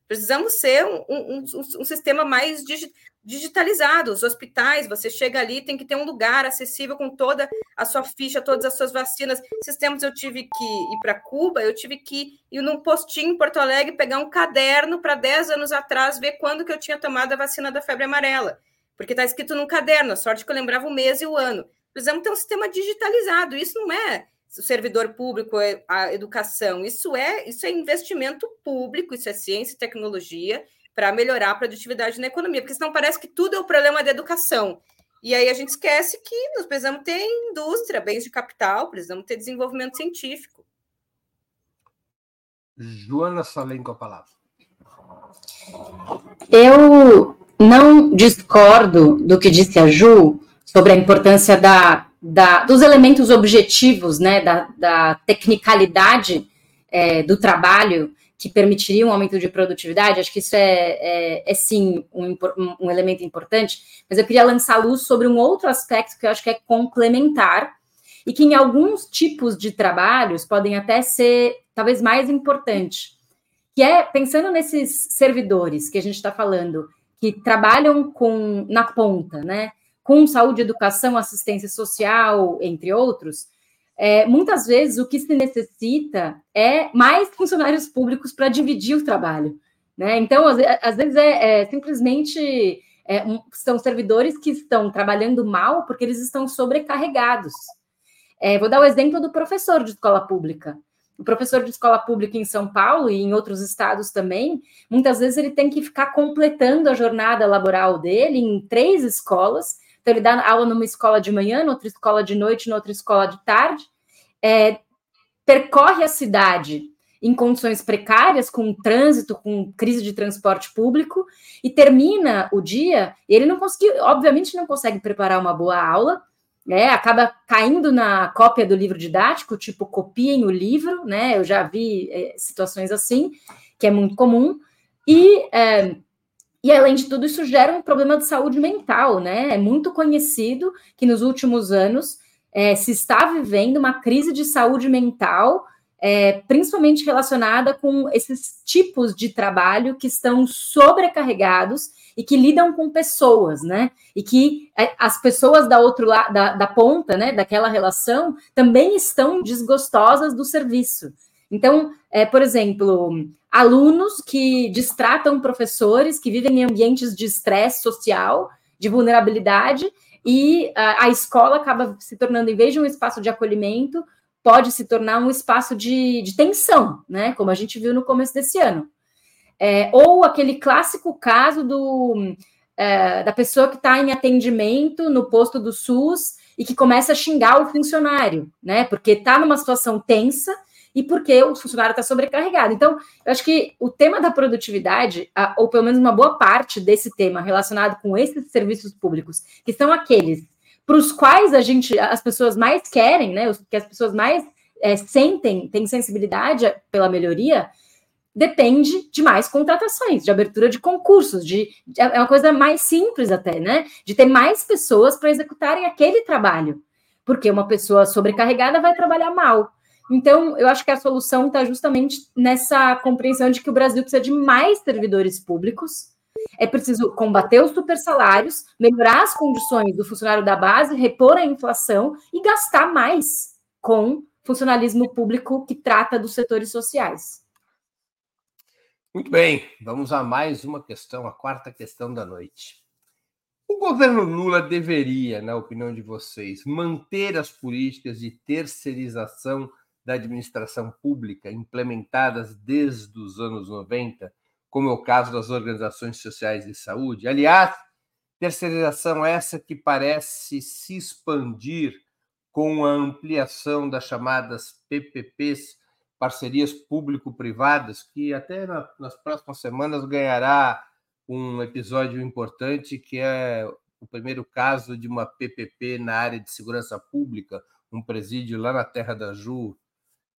Precisamos ser um, um, um, um sistema mais digi- digitalizado. Os hospitais, você chega ali, tem que ter um lugar acessível com toda a sua ficha, todas as suas vacinas. Esses tempos eu tive que ir para Cuba, eu tive que ir num postinho em Porto Alegre pegar um caderno para dez anos atrás, ver quando que eu tinha tomado a vacina da febre amarela. Porque está escrito num caderno, a sorte que eu lembrava o mês e o ano. Precisamos ter um sistema digitalizado. Isso não é o servidor público, a educação, isso é, isso é investimento público, isso é ciência e tecnologia para melhorar a produtividade na economia, porque senão parece que tudo é o problema da educação. E aí a gente esquece que nós precisamos ter indústria, bens de capital, precisamos ter desenvolvimento científico. Joana Salem com a palavra. Eu não discordo do que disse a Ju sobre a importância da Da, dos elementos objetivos, né, da, da tecnicalidade é, do trabalho que permitiria um aumento de produtividade. Acho que isso é, é, é sim, um, um elemento importante, mas eu queria lançar luz sobre um outro aspecto que eu acho que é complementar e que em alguns tipos de trabalhos podem até ser talvez mais importante, que é, pensando nesses servidores que a gente está falando, que trabalham com, na ponta, né, com saúde, educação, assistência social, entre outros, é, muitas vezes o que se necessita é mais funcionários públicos para dividir o trabalho, né? Então, às, às vezes, é, é simplesmente é, um, são servidores que estão trabalhando mal porque eles estão sobrecarregados. É, vou dar o exemplo do professor de escola pública. O professor de escola pública em São Paulo e em outros estados também, muitas vezes ele tem que ficar completando a jornada laboral dele em três escolas. Então, ele dá aula numa escola de manhã, noutra escola de noite, noutra escola de tarde. É, percorre a cidade em condições precárias, com trânsito, com crise de transporte público, e termina o dia, e ele não conseguiu, obviamente não consegue preparar uma boa aula, né, acaba caindo na cópia do livro didático, tipo, copiem o livro, né, eu já vi é, situações assim, que é muito comum, e, é, e além de tudo isso gera um problema de saúde mental, né, é muito conhecido que nos últimos anos é, se está vivendo uma crise de saúde mental, é, principalmente relacionada com esses tipos de trabalho que estão sobrecarregados e que lidam com pessoas, né? E que as pessoas da outro lado, da, da ponta, né? Daquela relação, também estão desgostosas do serviço. Então, é, por exemplo, alunos que destratam professores, que vivem em ambientes de estresse social, de vulnerabilidade, e a, a escola acaba se tornando, em vez de um espaço de acolhimento, pode se tornar um espaço de, de tensão, né? Como a gente viu no começo desse ano. É, ou aquele clássico caso do, é, da pessoa que está em atendimento no posto do SUS e que começa a xingar o funcionário, né? Porque está numa situação tensa e porque o funcionário está sobrecarregado. Então, eu acho que o tema da produtividade, a, ou pelo menos uma boa parte desse tema relacionado com esses serviços públicos, que são aqueles para os quais a gente, as pessoas mais querem, né, que as pessoas mais é, sentem, têm sensibilidade pela melhoria, depende de mais contratações, de abertura de concursos, de, de, é uma coisa mais simples até, né, de ter mais pessoas para executarem aquele trabalho, porque uma pessoa sobrecarregada vai trabalhar mal. Então, eu acho que a solução está justamente nessa compreensão de que o Brasil precisa de mais servidores públicos. É preciso combater os supersalários, melhorar as condições do funcionário da base, repor a inflação e gastar mais com funcionalismo público que trata dos setores sociais. Muito bem, vamos a mais uma questão, a quarta questão da noite. O governo Lula deveria, na opinião de vocês, manter as políticas de terceirização da administração pública implementadas desde os anos noventa? Como é o caso das organizações sociais de saúde. Aliás, terceirização essa que parece se expandir com a ampliação das chamadas P P Ps, parcerias público-privadas, que até na, nas próximas semanas ganhará um episódio importante, que é o primeiro caso de uma P P P na área de segurança pública, um presídio lá na Terra da Ju,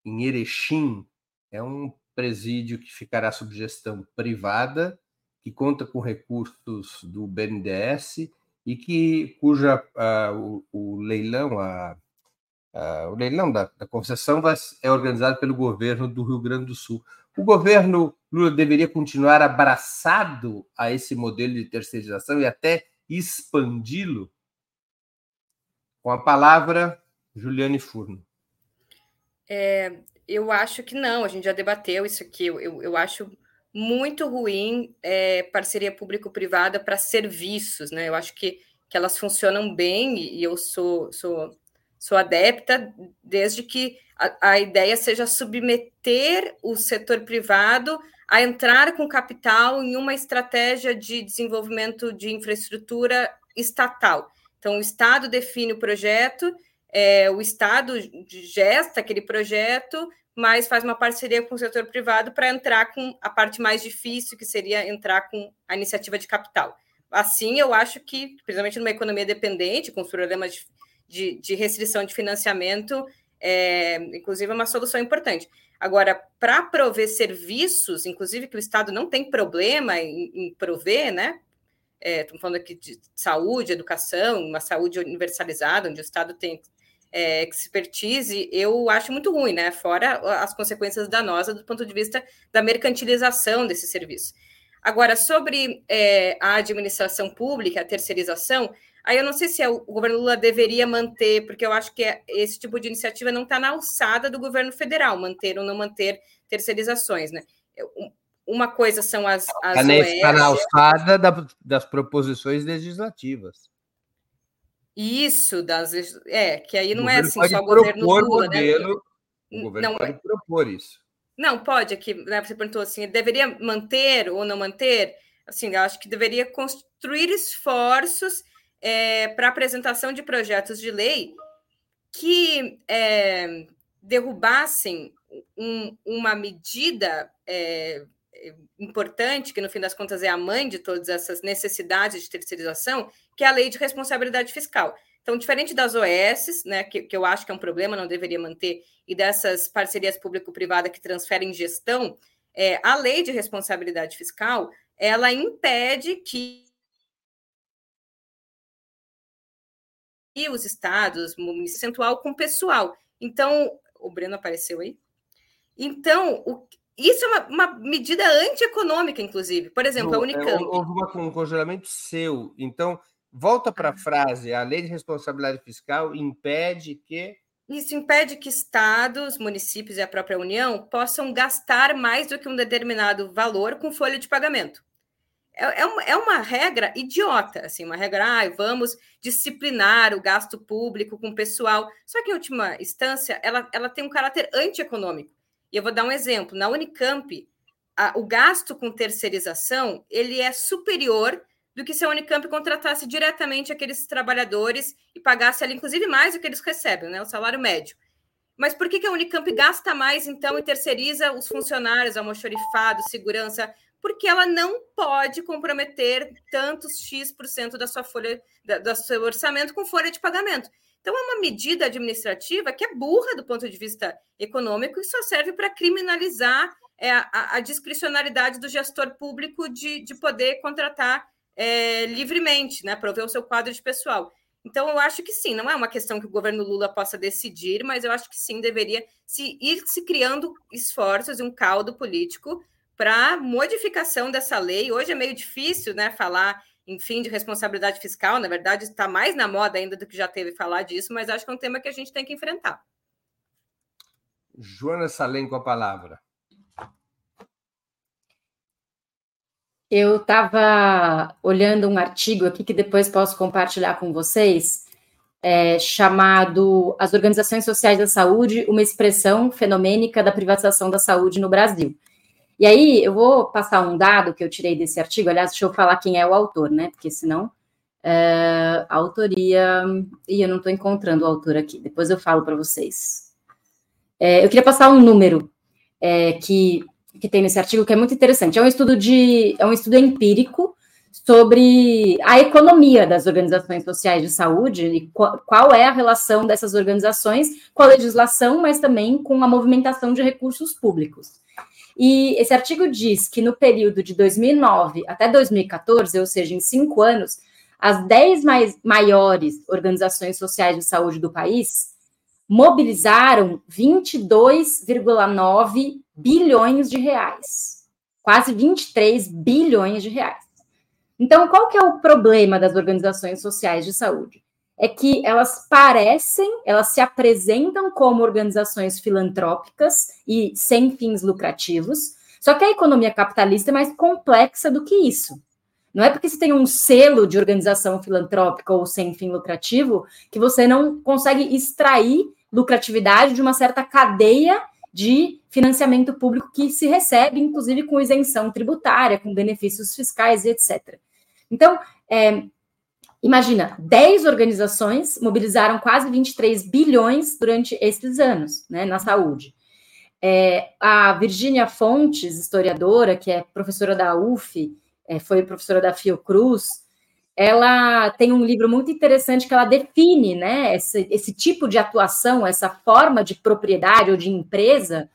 em Erechim. É um presídio que ficará sob gestão privada, que conta com recursos do B N D E S e que, cuja ah, o, o leilão, a, a, o leilão da, da concessão vai, é organizado pelo governo do Rio Grande do Sul. O governo Lula deveria continuar abraçado a esse modelo de terceirização e até expandi-lo? Com a palavra, Juliane Furno. É... Eu acho que não, a gente já debateu isso aqui. Eu, eu, eu acho muito ruim é, parceria público-privada para serviços, né? Eu acho que, que elas funcionam bem e eu sou, sou, sou adepta desde que a, a ideia seja submeter o setor privado a entrar com capital em uma estratégia de desenvolvimento de infraestrutura estatal. Então, o Estado define o projeto, é, o Estado gesta aquele projeto, mas faz uma parceria com o setor privado para entrar com a parte mais difícil, que seria entrar com a iniciativa de capital. Assim, eu acho que, principalmente numa economia dependente, com os problemas de, de, de restrição de financiamento, é, inclusive é uma solução importante. Agora, para prover serviços, inclusive que o Estado não tem problema em, em prover, né? É, estamos falando aqui de saúde, educação, uma saúde universalizada, onde o Estado tem é, expertise, eu acho muito ruim, né? Fora as consequências danosas do ponto de vista da mercantilização desse serviço. Agora, sobre é, a administração pública, a terceirização, aí eu não sei se o governo Lula deveria manter, porque eu acho que esse tipo de iniciativa não está na alçada do governo federal, manter ou não manter terceirizações, né? Uma coisa são as... as está na alçada da, das proposições legislativas. Isso, das... É, que aí não é assim só o governo Lula, modelo, né? O governo não, pode propor isso. Não, pode, aqui, né, você perguntou assim, deveria manter ou não manter? Assim, eu acho que deveria construir esforços É, para apresentação de projetos de lei que é, derrubassem um, uma medida é, importante, que no fim das contas é a mãe de todas essas necessidades de terceirização, que é a lei de responsabilidade fiscal. Então, diferente das O Ss, né, que, que eu acho que é um problema, não deveria manter, e dessas parcerias público-privadas que transferem gestão, é, a lei de responsabilidade fiscal, ela impede que e os estados, o município central, com o pessoal. Então, o Breno apareceu aí. Então, o, isso é uma, uma medida antieconômica, inclusive. Por exemplo, a Unicamp... Houve um congelamento seu. Então, volta para a frase, a lei de responsabilidade fiscal impede que... Isso impede que estados, municípios e a própria União possam gastar mais do que um determinado valor com folha de pagamento. É uma, é uma regra idiota, assim, uma regra, ah, vamos disciplinar o gasto público com o pessoal. Só que, em última instância, ela, ela tem um caráter antieconômico. E eu vou dar um exemplo. Na Unicamp, a, o gasto com terceirização ele é superior do que se a Unicamp contratasse diretamente aqueles trabalhadores e pagasse ali, inclusive, mais do que eles recebem, né, o salário médio. Mas por que, que a Unicamp gasta mais, então, e terceiriza os funcionários, almoxorifado, segurança... porque ela não pode comprometer tantos X% por cento da sua folha, da, do seu orçamento com folha de pagamento. Então, é uma medida administrativa que é burra do ponto de vista econômico e só serve para criminalizar é, a, a discricionalidade do gestor público de, de poder contratar é, livremente, né, prover o seu quadro de pessoal. Então, eu acho que sim, não é uma questão que o governo Lula possa decidir, mas eu acho que sim, deveria se, ir se criando esforços e um caldo político para modificação dessa lei. Hoje é meio difícil, né, falar, enfim, de responsabilidade fiscal. Na verdade, está mais na moda ainda do que já teve falar disso, mas acho que é um tema que a gente tem que enfrentar. Joana Salem com a palavra. Eu estava olhando um artigo aqui que depois posso compartilhar com vocês, é, chamado As Organizações Sociais da Saúde, uma expressão fenomênica da privatização da saúde no Brasil. E aí, eu vou passar um dado que eu tirei desse artigo. Aliás, deixa eu falar quem é o autor, né? Porque senão é, a autoria... Ih, eu não estou encontrando o autor aqui. Depois eu falo para vocês. É, eu queria passar um número é, que, que tem nesse artigo que é muito interessante. É um estudo de, é um estudo empírico sobre a economia das organizações sociais de saúde e qual, qual é a relação dessas organizações com a legislação, mas também com a movimentação de recursos públicos. E esse artigo diz que no período de dois mil e nove até dois mil e quatorze, ou seja, em cinco anos, as dez mais, maiores organizações sociais de saúde do país mobilizaram vinte e dois vírgula nove bilhões de reais. Quase vinte e três bilhões de reais. Então, qual que é o problema das organizações sociais de saúde? É que elas parecem, elas se apresentam como organizações filantrópicas e sem fins lucrativos, só que a economia capitalista é mais complexa do que isso. Não é porque você tem um selo de organização filantrópica ou sem fim lucrativo que você não consegue extrair lucratividade de uma certa cadeia de financiamento público que se recebe, inclusive com isenção tributária, com benefícios fiscais, etcétera. Então, é... Imagina, dez organizações mobilizaram quase vinte e três bilhões durante esses anos, né, na saúde. É, a Virgínia Fontes, historiadora, que é professora da U F F, é, foi professora da Fiocruz, ela tem um livro muito interessante que ela define, né, esse, esse tipo de atuação, essa forma de propriedade ou de empresa,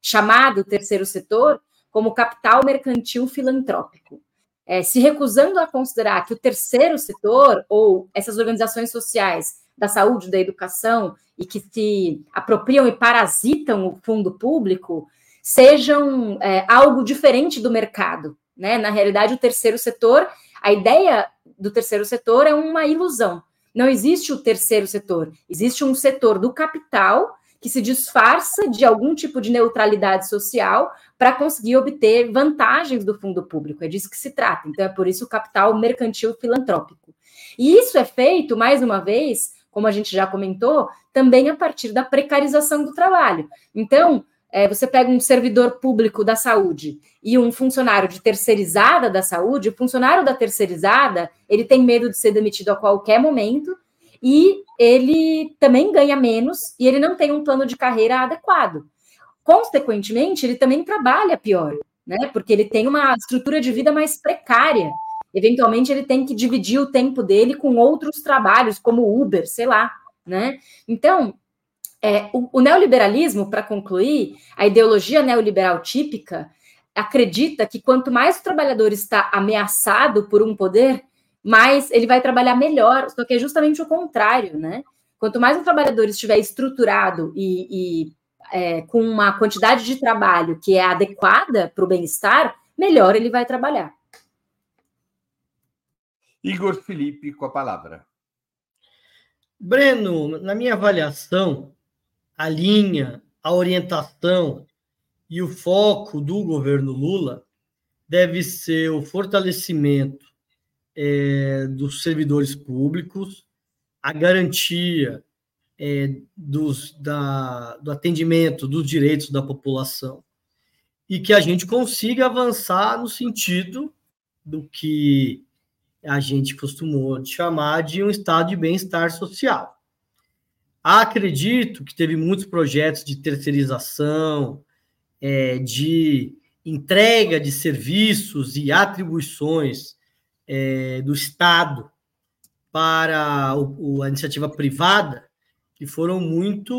chamado terceiro setor, como capital mercantil filantrópico. É, se recusando a considerar que o terceiro setor ou essas organizações sociais da saúde, da educação, e que se apropriam e parasitam o fundo público, sejam é, algo diferente do mercado, né? Na realidade, o terceiro setor, a ideia do terceiro setor é uma ilusão. Não existe o terceiro setor, existe um setor do capital que se disfarça de algum tipo de neutralidade social para conseguir obter vantagens do fundo público. É disso que se trata. Então, é por isso o capital mercantil filantrópico. E isso é feito, mais uma vez, como a gente já comentou, também a partir da precarização do trabalho. Então, é, você pega um servidor público da saúde e um funcionário de terceirizada da saúde, o funcionário da terceirizada, ele tem medo de ser demitido a qualquer momento, e ele também ganha menos e ele não tem um plano de carreira adequado. Consequentemente, ele também trabalha pior, né? Porque ele tem uma estrutura de vida mais precária. Eventualmente, ele tem que dividir o tempo dele com outros trabalhos, como Uber, sei lá, né? Então, é, o, o neoliberalismo, para concluir, a ideologia neoliberal típica acredita que quanto mais o trabalhador está ameaçado por um poder, mas ele vai trabalhar melhor, só que é justamente o contrário, né? Quanto mais o trabalhador estiver estruturado e, e é, com uma quantidade de trabalho que é adequada para o bem-estar, melhor ele vai trabalhar. Igor Felipe, com a palavra. Breno, na minha avaliação, a linha, a orientação e o foco do governo Lula deve ser o fortalecimento É, dos servidores públicos, a garantia é, dos, da, do atendimento dos direitos da população, e que a gente consiga avançar no sentido do que a gente costumou chamar de um estado de bem-estar social. Acredito que teve muitos projetos de terceirização, é, de entrega de serviços e atribuições É, do Estado para o, o, a iniciativa privada, que foram muito,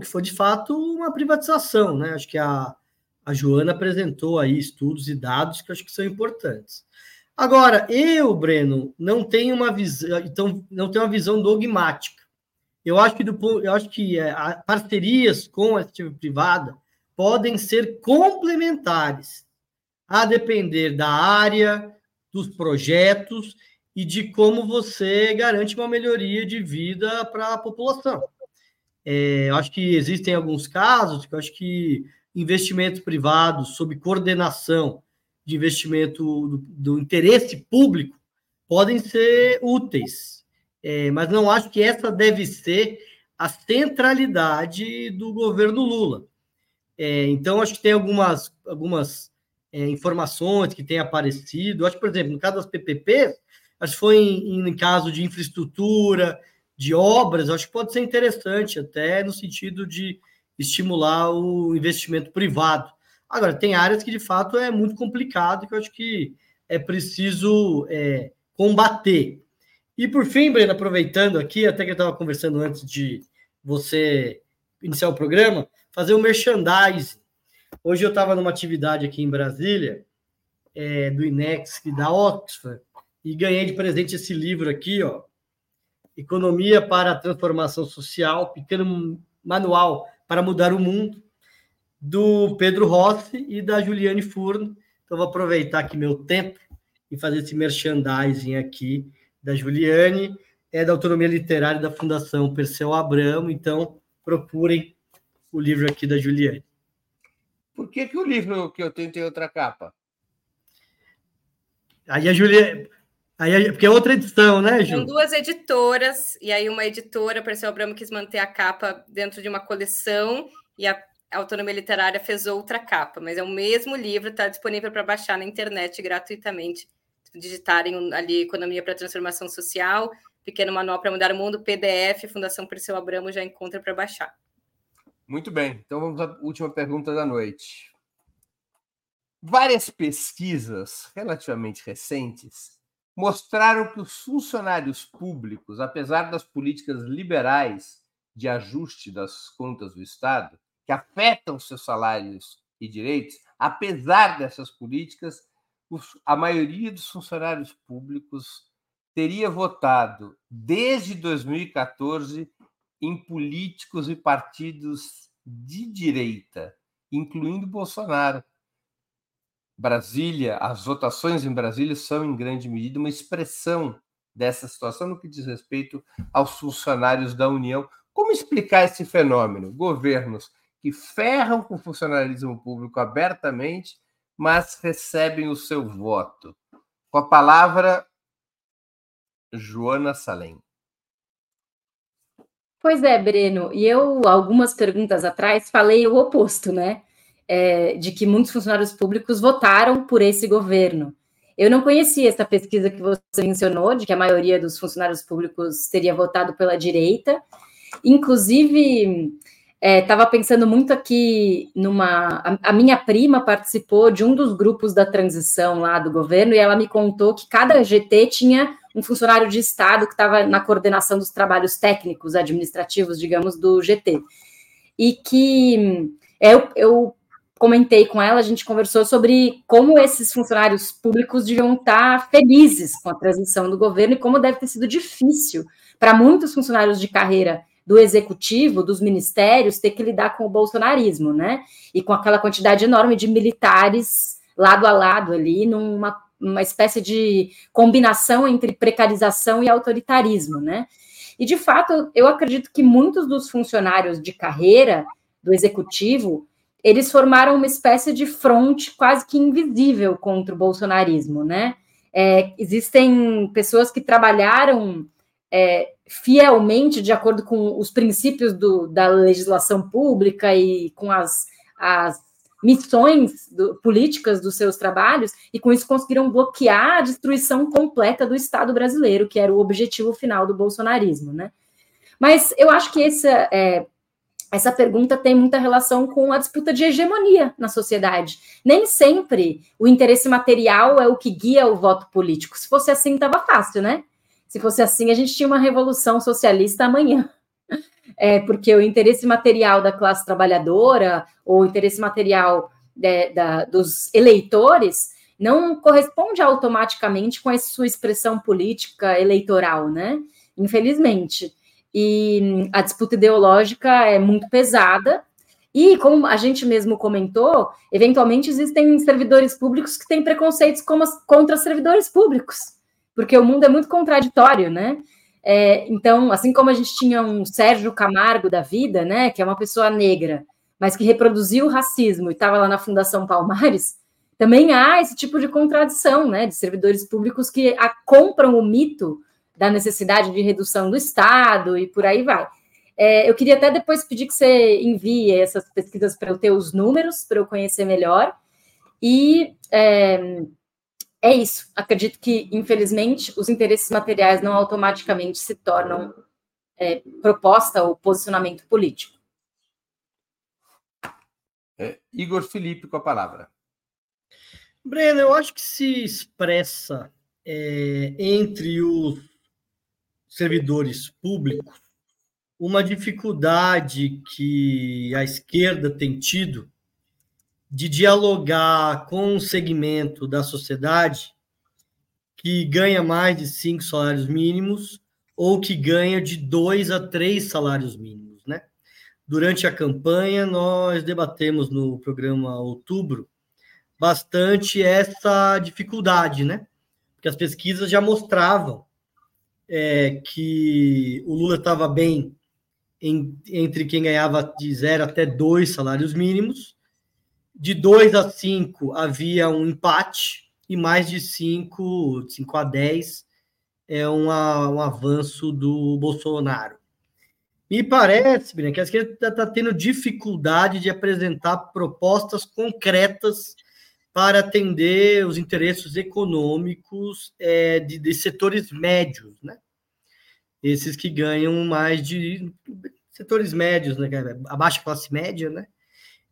que foi de fato uma privatização, né? Acho que a, a Joana apresentou aí estudos e dados que acho que são importantes. Agora, eu, Breno, não tenho uma visão, então, não tenho uma visão dogmática. Eu acho que, do, eu acho que é, a, parcerias com a iniciativa privada podem ser complementares, a depender da área, dos projetos e de como você garante uma melhoria de vida para a população. É, eu acho que existem alguns casos que eu acho que investimentos privados sob coordenação de investimento do, do interesse público podem ser úteis, é, mas não acho que essa deve ser a centralidade do governo Lula. É, então, acho que tem algumas... algumas É, informações que têm aparecido. Acho que, por exemplo, no caso das P P Ps, acho que foi em, em caso de infraestrutura, de obras, acho que pode ser interessante até no sentido de estimular o investimento privado. Agora, tem áreas que, de fato, é muito complicado, que eu acho que é preciso é, combater. E, por fim, Breno, aproveitando aqui, até que eu estava conversando antes de você iniciar o programa, fazer o merchandising. Hoje eu estava numa atividade aqui em Brasília, é, do INEX e da Oxford, e ganhei de presente esse livro aqui, ó, Economia para a Transformação Social, Pequeno Manual para Mudar o Mundo, do Pedro Rossi e da Juliane Furno. Então, vou aproveitar aqui meu tempo e fazer esse merchandising aqui da Juliane, é da Autonomia Literária da Fundação Perseu Abramo. Então, procurem o livro aqui da Juliane. Por que, que o livro que eu tenho tem outra capa? Aí a Juliana... Aí a... Porque é outra edição, né, Ju? São duas editoras, e aí uma editora, Perseu Abramo, quis manter a capa dentro de uma coleção, e a Autonomia Literária fez outra capa, mas é o mesmo livro, está disponível para baixar na internet gratuitamente, digitarem ali Economia para a Transformação Social, Pequeno Manual para Mudar o Mundo, P D F, Fundação Perseu Abramo já encontra para baixar. Muito bem, então vamos à última pergunta da noite. Várias pesquisas relativamente recentes mostraram que os funcionários públicos, apesar das políticas liberais de ajuste das contas do Estado, que afetam seus salários e direitos, apesar dessas políticas, a maioria dos funcionários públicos teria votado desde dois mil e quatorze em políticos e partidos de direita, incluindo Bolsonaro. Brasília, as votações em Brasília são, em grande medida, uma expressão dessa situação no que diz respeito aos funcionários da União. Como explicar esse fenômeno? Governos que ferram com o funcionalismo público abertamente, mas recebem o seu voto. Com a palavra, Joana Salem. Pois é, Breno, e eu, algumas perguntas atrás, falei o oposto, né? É, de que muitos funcionários públicos votaram por esse governo. Eu não conhecia essa pesquisa que você mencionou, de que a maioria dos funcionários públicos teria votado pela direita. Inclusive, estava é, pensando muito aqui numa... A, a minha prima participou de um dos grupos da transição lá do governo e ela me contou que cada G T tinha um funcionário de Estado que estava na coordenação dos trabalhos técnicos, administrativos, digamos, do G T. E que eu... eu comentei com ela, a gente conversou sobre como esses funcionários públicos deviam estar felizes com a transição do governo e como deve ter sido difícil para muitos funcionários de carreira do executivo, dos ministérios, ter que lidar com o bolsonarismo, né? E com aquela quantidade enorme de militares lado a lado ali, numa uma espécie de combinação entre precarização e autoritarismo, né? E, de fato, eu acredito que muitos dos funcionários de carreira do executivo eles formaram uma espécie de fronte quase que invisível contra o bolsonarismo, né? É, existem pessoas que trabalharam é, fielmente de acordo com os princípios do, da legislação pública e com as, as missões do, políticas dos seus trabalhos, e com isso conseguiram bloquear a destruição completa do Estado brasileiro, que era o objetivo final do bolsonarismo, né? Mas eu acho que esse... É, Essa pergunta tem muita relação com a disputa de hegemonia na sociedade. Nem sempre o interesse material é o que guia o voto político. Se fosse assim, estava fácil, né? Se fosse assim, a gente tinha uma revolução socialista amanhã. É, porque o interesse material da classe trabalhadora ou o interesse material de, da, dos eleitores não corresponde automaticamente com a sua expressão política eleitoral, né? Infelizmente. E a disputa ideológica é muito pesada, e como a gente mesmo comentou, eventualmente existem servidores públicos que têm preconceitos como, contra servidores públicos, porque o mundo é muito contraditório, né? É, então, assim como a gente tinha um Sérgio Camargo da vida, né, que é uma pessoa negra, mas que reproduziu o racismo e estava lá na Fundação Palmares, também há esse tipo de contradição, né, de servidores públicos que a, compram o mito da necessidade de redução do Estado e por aí vai. É, eu queria até depois pedir que você envie essas pesquisas para eu ter os números, para eu conhecer melhor. E é, é isso. Acredito que, infelizmente, os interesses materiais não automaticamente se tornam é, proposta ou posicionamento político. É, Igor Felipe com a palavra. Breno, eu acho que se expressa é, entre os servidores públicos, uma dificuldade que a esquerda tem tido de dialogar com um segmento da sociedade que ganha mais de cinco salários mínimos ou que ganha de dois a três salários mínimos, né? Durante a campanha, nós debatemos no programa Outubro bastante essa dificuldade, né? Porque as pesquisas já mostravam É, que o Lula estava bem em, entre quem ganhava de zero até dois salários mínimos, de dois a cinco havia um empate, e mais de cinco, de cinco a dez é uma, um avanço do Bolsonaro. Me parece, Breno, que a esquerda está tendo dificuldade de apresentar propostas concretas para atender os interesses econômicos é, de, de setores médios, né? Esses que ganham mais de setores médios, né? A baixa classe média, né?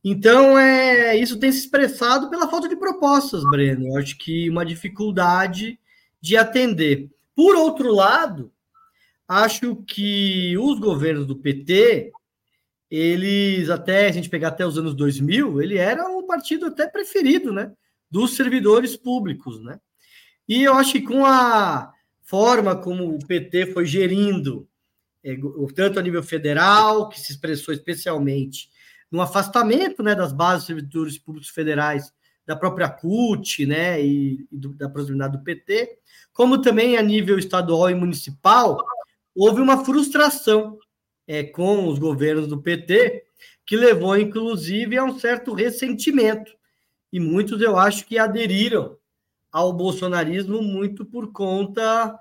Então, é, isso tem se expressado pela falta de propostas, Breno. Eu acho que uma dificuldade de atender. Por outro lado, acho que os governos do P T... eles até, a gente pegar até os anos dois mil, ele era o partido até preferido, né, dos servidores públicos, né? E eu acho que com a forma como o P T foi gerindo, tanto a nível federal, que se expressou especialmente no afastamento, né, das bases de servidores públicos federais, da própria C U T, né, e do, da proximidade do P T, como também a nível estadual e municipal, houve uma frustração é, com os governos do P T, que levou, inclusive, a um certo ressentimento. E muitos, eu acho, que aderiram ao bolsonarismo muito por conta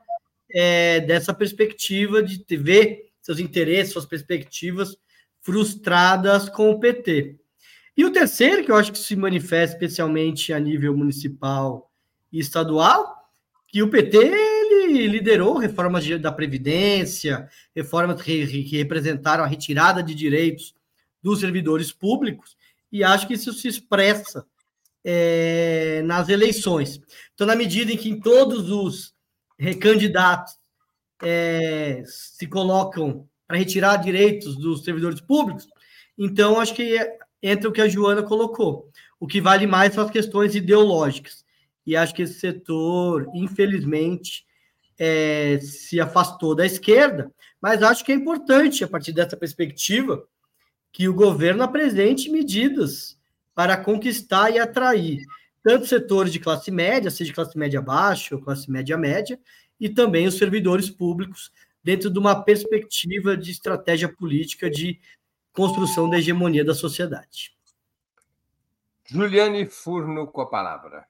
é, dessa perspectiva de ver seus interesses, suas perspectivas frustradas com o P T. E o terceiro, que eu acho que se manifesta especialmente a nível municipal e estadual, que o P T ele liderou reformas da Previdência, reformas que, que representaram a retirada de direitos dos servidores públicos, e acho que isso se expressa é, nas eleições. Então, na medida em que todos os candidatos é, se colocam para retirar direitos dos servidores públicos, então, acho que entra o que a Joana colocou. O que vale mais são as questões ideológicas. E acho que esse setor, infelizmente, é, se afastou da esquerda, mas acho que é importante, a partir dessa perspectiva, que o governo apresente medidas para conquistar e atrair tanto setores de classe média, seja classe média baixa ou classe média média, e também os servidores públicos, dentro de uma perspectiva de estratégia política de construção da hegemonia da sociedade. Juliane Furno com a palavra.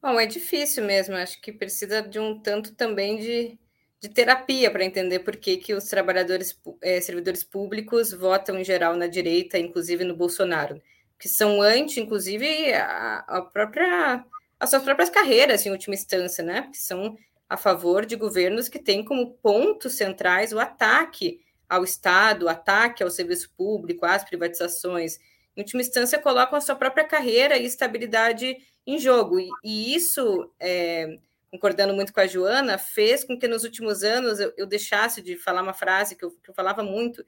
Bom, é difícil mesmo, acho que precisa de um tanto também de, de terapia para entender por que, que os trabalhadores, eh, servidores públicos votam em geral na direita, inclusive no Bolsonaro, que são anti, inclusive, a, a própria, as suas próprias carreiras, em última instância, né? Porque são a favor de governos que têm como pontos centrais o ataque ao Estado, o ataque ao serviço público, às privatizações. Em última instância, colocam a sua própria carreira e estabilidade em jogo. E, e isso, é, concordando muito com a Joana, fez com que nos últimos anos eu, eu deixasse de falar uma frase que eu, que eu falava muito,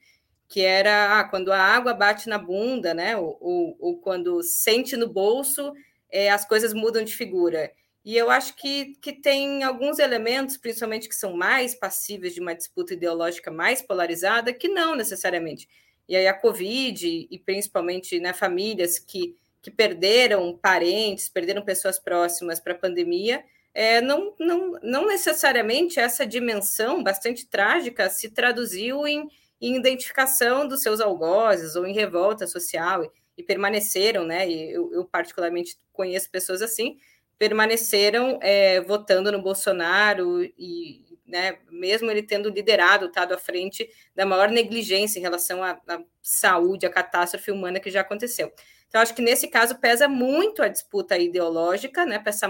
que era ah, quando a água bate na bunda, né? ou, ou, ou quando sente no bolso, é, as coisas mudam de figura. E eu acho que, que tem alguns elementos, principalmente que são mais passíveis de uma disputa ideológica mais polarizada, que não necessariamente. E aí a Covid, e principalmente, né, famílias que, que perderam parentes, perderam pessoas próximas para a pandemia, é, não, não, não necessariamente essa dimensão bastante trágica se traduziu em, em identificação dos seus algozes ou em revolta social, e, e permaneceram, né? E eu, eu particularmente conheço pessoas assim, permaneceram é, votando no Bolsonaro, e, né, mesmo ele tendo liderado, estado à frente da maior negligência em relação à, à saúde, à catástrofe humana que já aconteceu. Então, acho que nesse caso pesa muito a disputa ideológica, né, pesa,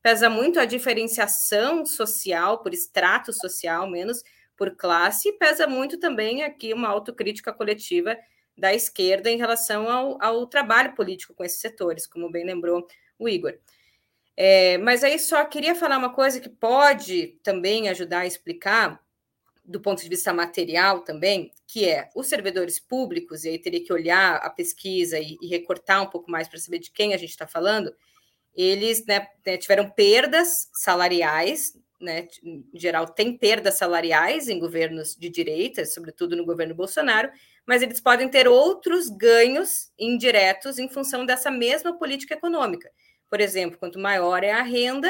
pesa muito a diferenciação social, por extrato social, menos por classe, e pesa muito também aqui uma autocrítica coletiva da esquerda em relação ao, ao trabalho político com esses setores, como bem lembrou o Igor. É, mas aí só queria falar uma coisa que pode também ajudar a explicar, do ponto de vista material também, que é os servidores públicos, e aí teria que olhar a pesquisa e, e recortar um pouco mais para saber de quem a gente está falando, eles, né, tiveram perdas salariais, né, em geral tem perdas salariais em governos de direita, sobretudo no governo Bolsonaro, mas eles podem ter outros ganhos indiretos em função dessa mesma política econômica. Por exemplo, quanto maior é a renda,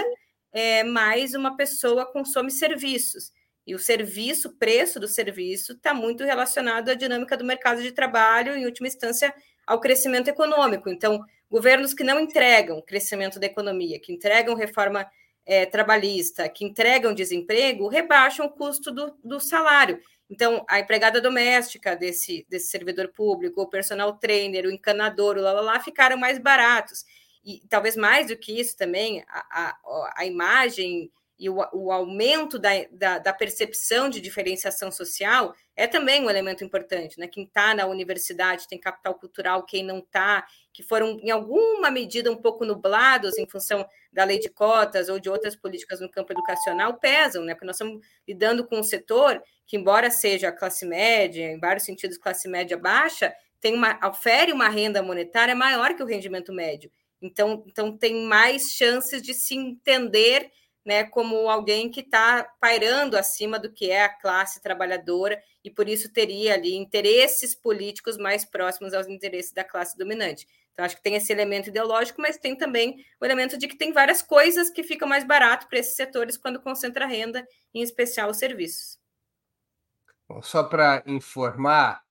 é, mais uma pessoa consome serviços. E o serviço, o preço do serviço, está muito relacionado à dinâmica do mercado de trabalho, em última instância, ao crescimento econômico. Então, governos que não entregam crescimento da economia, que entregam reforma é, trabalhista, que entregam desemprego, rebaixam o custo do, do salário. Então, a empregada doméstica desse, desse servidor público, o personal trainer, o encanador, o lá, lá, lá, ficaram mais baratos. E talvez mais do que isso também, a, a, a imagem e o, o aumento da, da, da percepção de diferenciação social é também um elemento importante, né? Quem está na universidade tem capital cultural, quem não está, que foram, em alguma medida, um pouco nublados em função da lei de cotas ou de outras políticas no campo educacional, pesam, né? Porque nós estamos lidando com um setor que, embora seja classe média, em vários sentidos classe média baixa, tem uma, ofere uma renda monetária maior que o rendimento médio. Então, então, tem mais chances de se entender né, como alguém que está pairando acima do que é a classe trabalhadora e, por isso, teria ali interesses políticos mais próximos aos interesses da classe dominante. Então, acho que tem esse elemento ideológico, mas tem também o elemento de que tem várias coisas que ficam mais barato para esses setores quando concentra a renda, em especial os serviços. Bom, só para informar,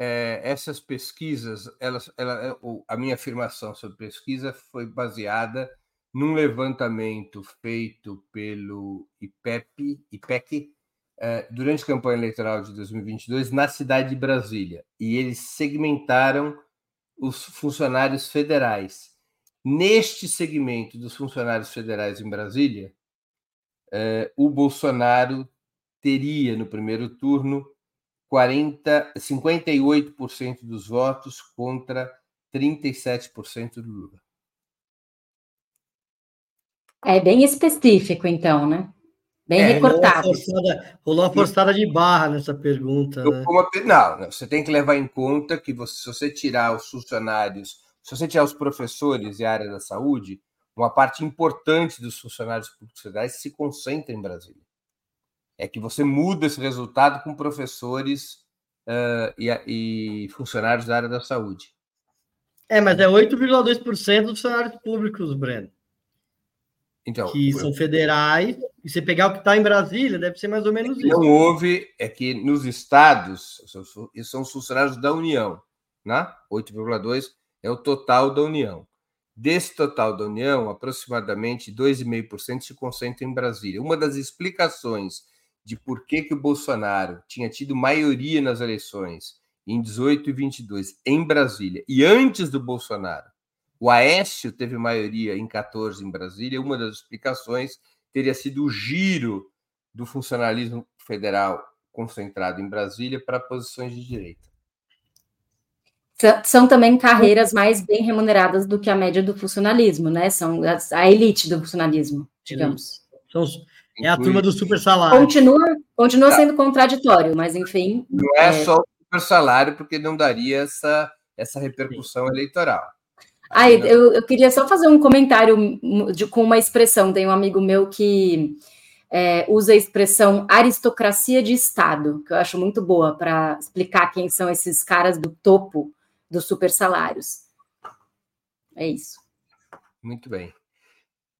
é, essas pesquisas, elas, ela, a minha afirmação sobre pesquisa foi baseada num levantamento feito pelo I P E P, I P E C é, durante a campanha eleitoral de dois mil e vinte e dois na cidade de Brasília, e eles segmentaram os funcionários federais. Neste segmento dos funcionários federais em Brasília, eh, o Bolsonaro teria, no primeiro turno, quarenta, cinquenta e oito por cento dos votos contra trinta e sete por cento do Lula. É bem específico, então, né? Bem é, recortado. Rolou uma forçada de barra nessa pergunta. Eu, né? Uma, não, não, você tem que levar em conta que você, se você tirar os funcionários, se você tirar os professores e a área da saúde, uma parte importante dos funcionários públicos federais se concentra em Brasília. É que você muda esse resultado com professores uh, e, e funcionários da área da saúde. É, mas é oito vírgula dois por cento dos funcionários públicos, Breno. Então, que são federais, e você pegar o que está em Brasília, deve ser mais ou menos isso. Não houve, é que nos estados, são os funcionários da União, né? oito vírgula dois é o total da União. Desse total da União, aproximadamente dois vírgula cinco por cento se concentra em Brasília. Uma das explicações de por que, que o Bolsonaro tinha tido maioria nas eleições em dezoito e vinte e dois em Brasília, e antes do Bolsonaro, o Aécio teve maioria em quatorze em Brasília. Uma das explicações teria sido o giro do funcionalismo federal concentrado em Brasília para posições de direita. São também carreiras mais bem remuneradas do que a média do funcionalismo, né? São a elite do funcionalismo, digamos. São, é a turma do super salário. Continua, continua sendo contraditório, mas enfim... Não é, é... só o super salário, porque não daria essa, essa repercussão Sim. eleitoral. Ah, eu, eu queria só fazer um comentário de, com uma expressão. Tem um amigo meu que é, usa a expressão aristocracia de Estado, que eu acho muito boa para explicar quem são esses caras do topo dos super salários. É isso. Muito bem.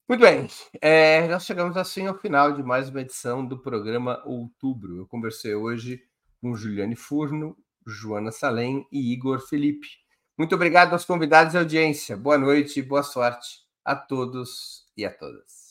Muito bem. É, nós chegamos assim ao final de mais uma edição do programa Outubro. Eu conversei hoje com Juliane Furno, Joana Salem e Igor Felipe. Muito obrigado aos convidados e audiência. Boa noite e boa sorte a todos e a todas.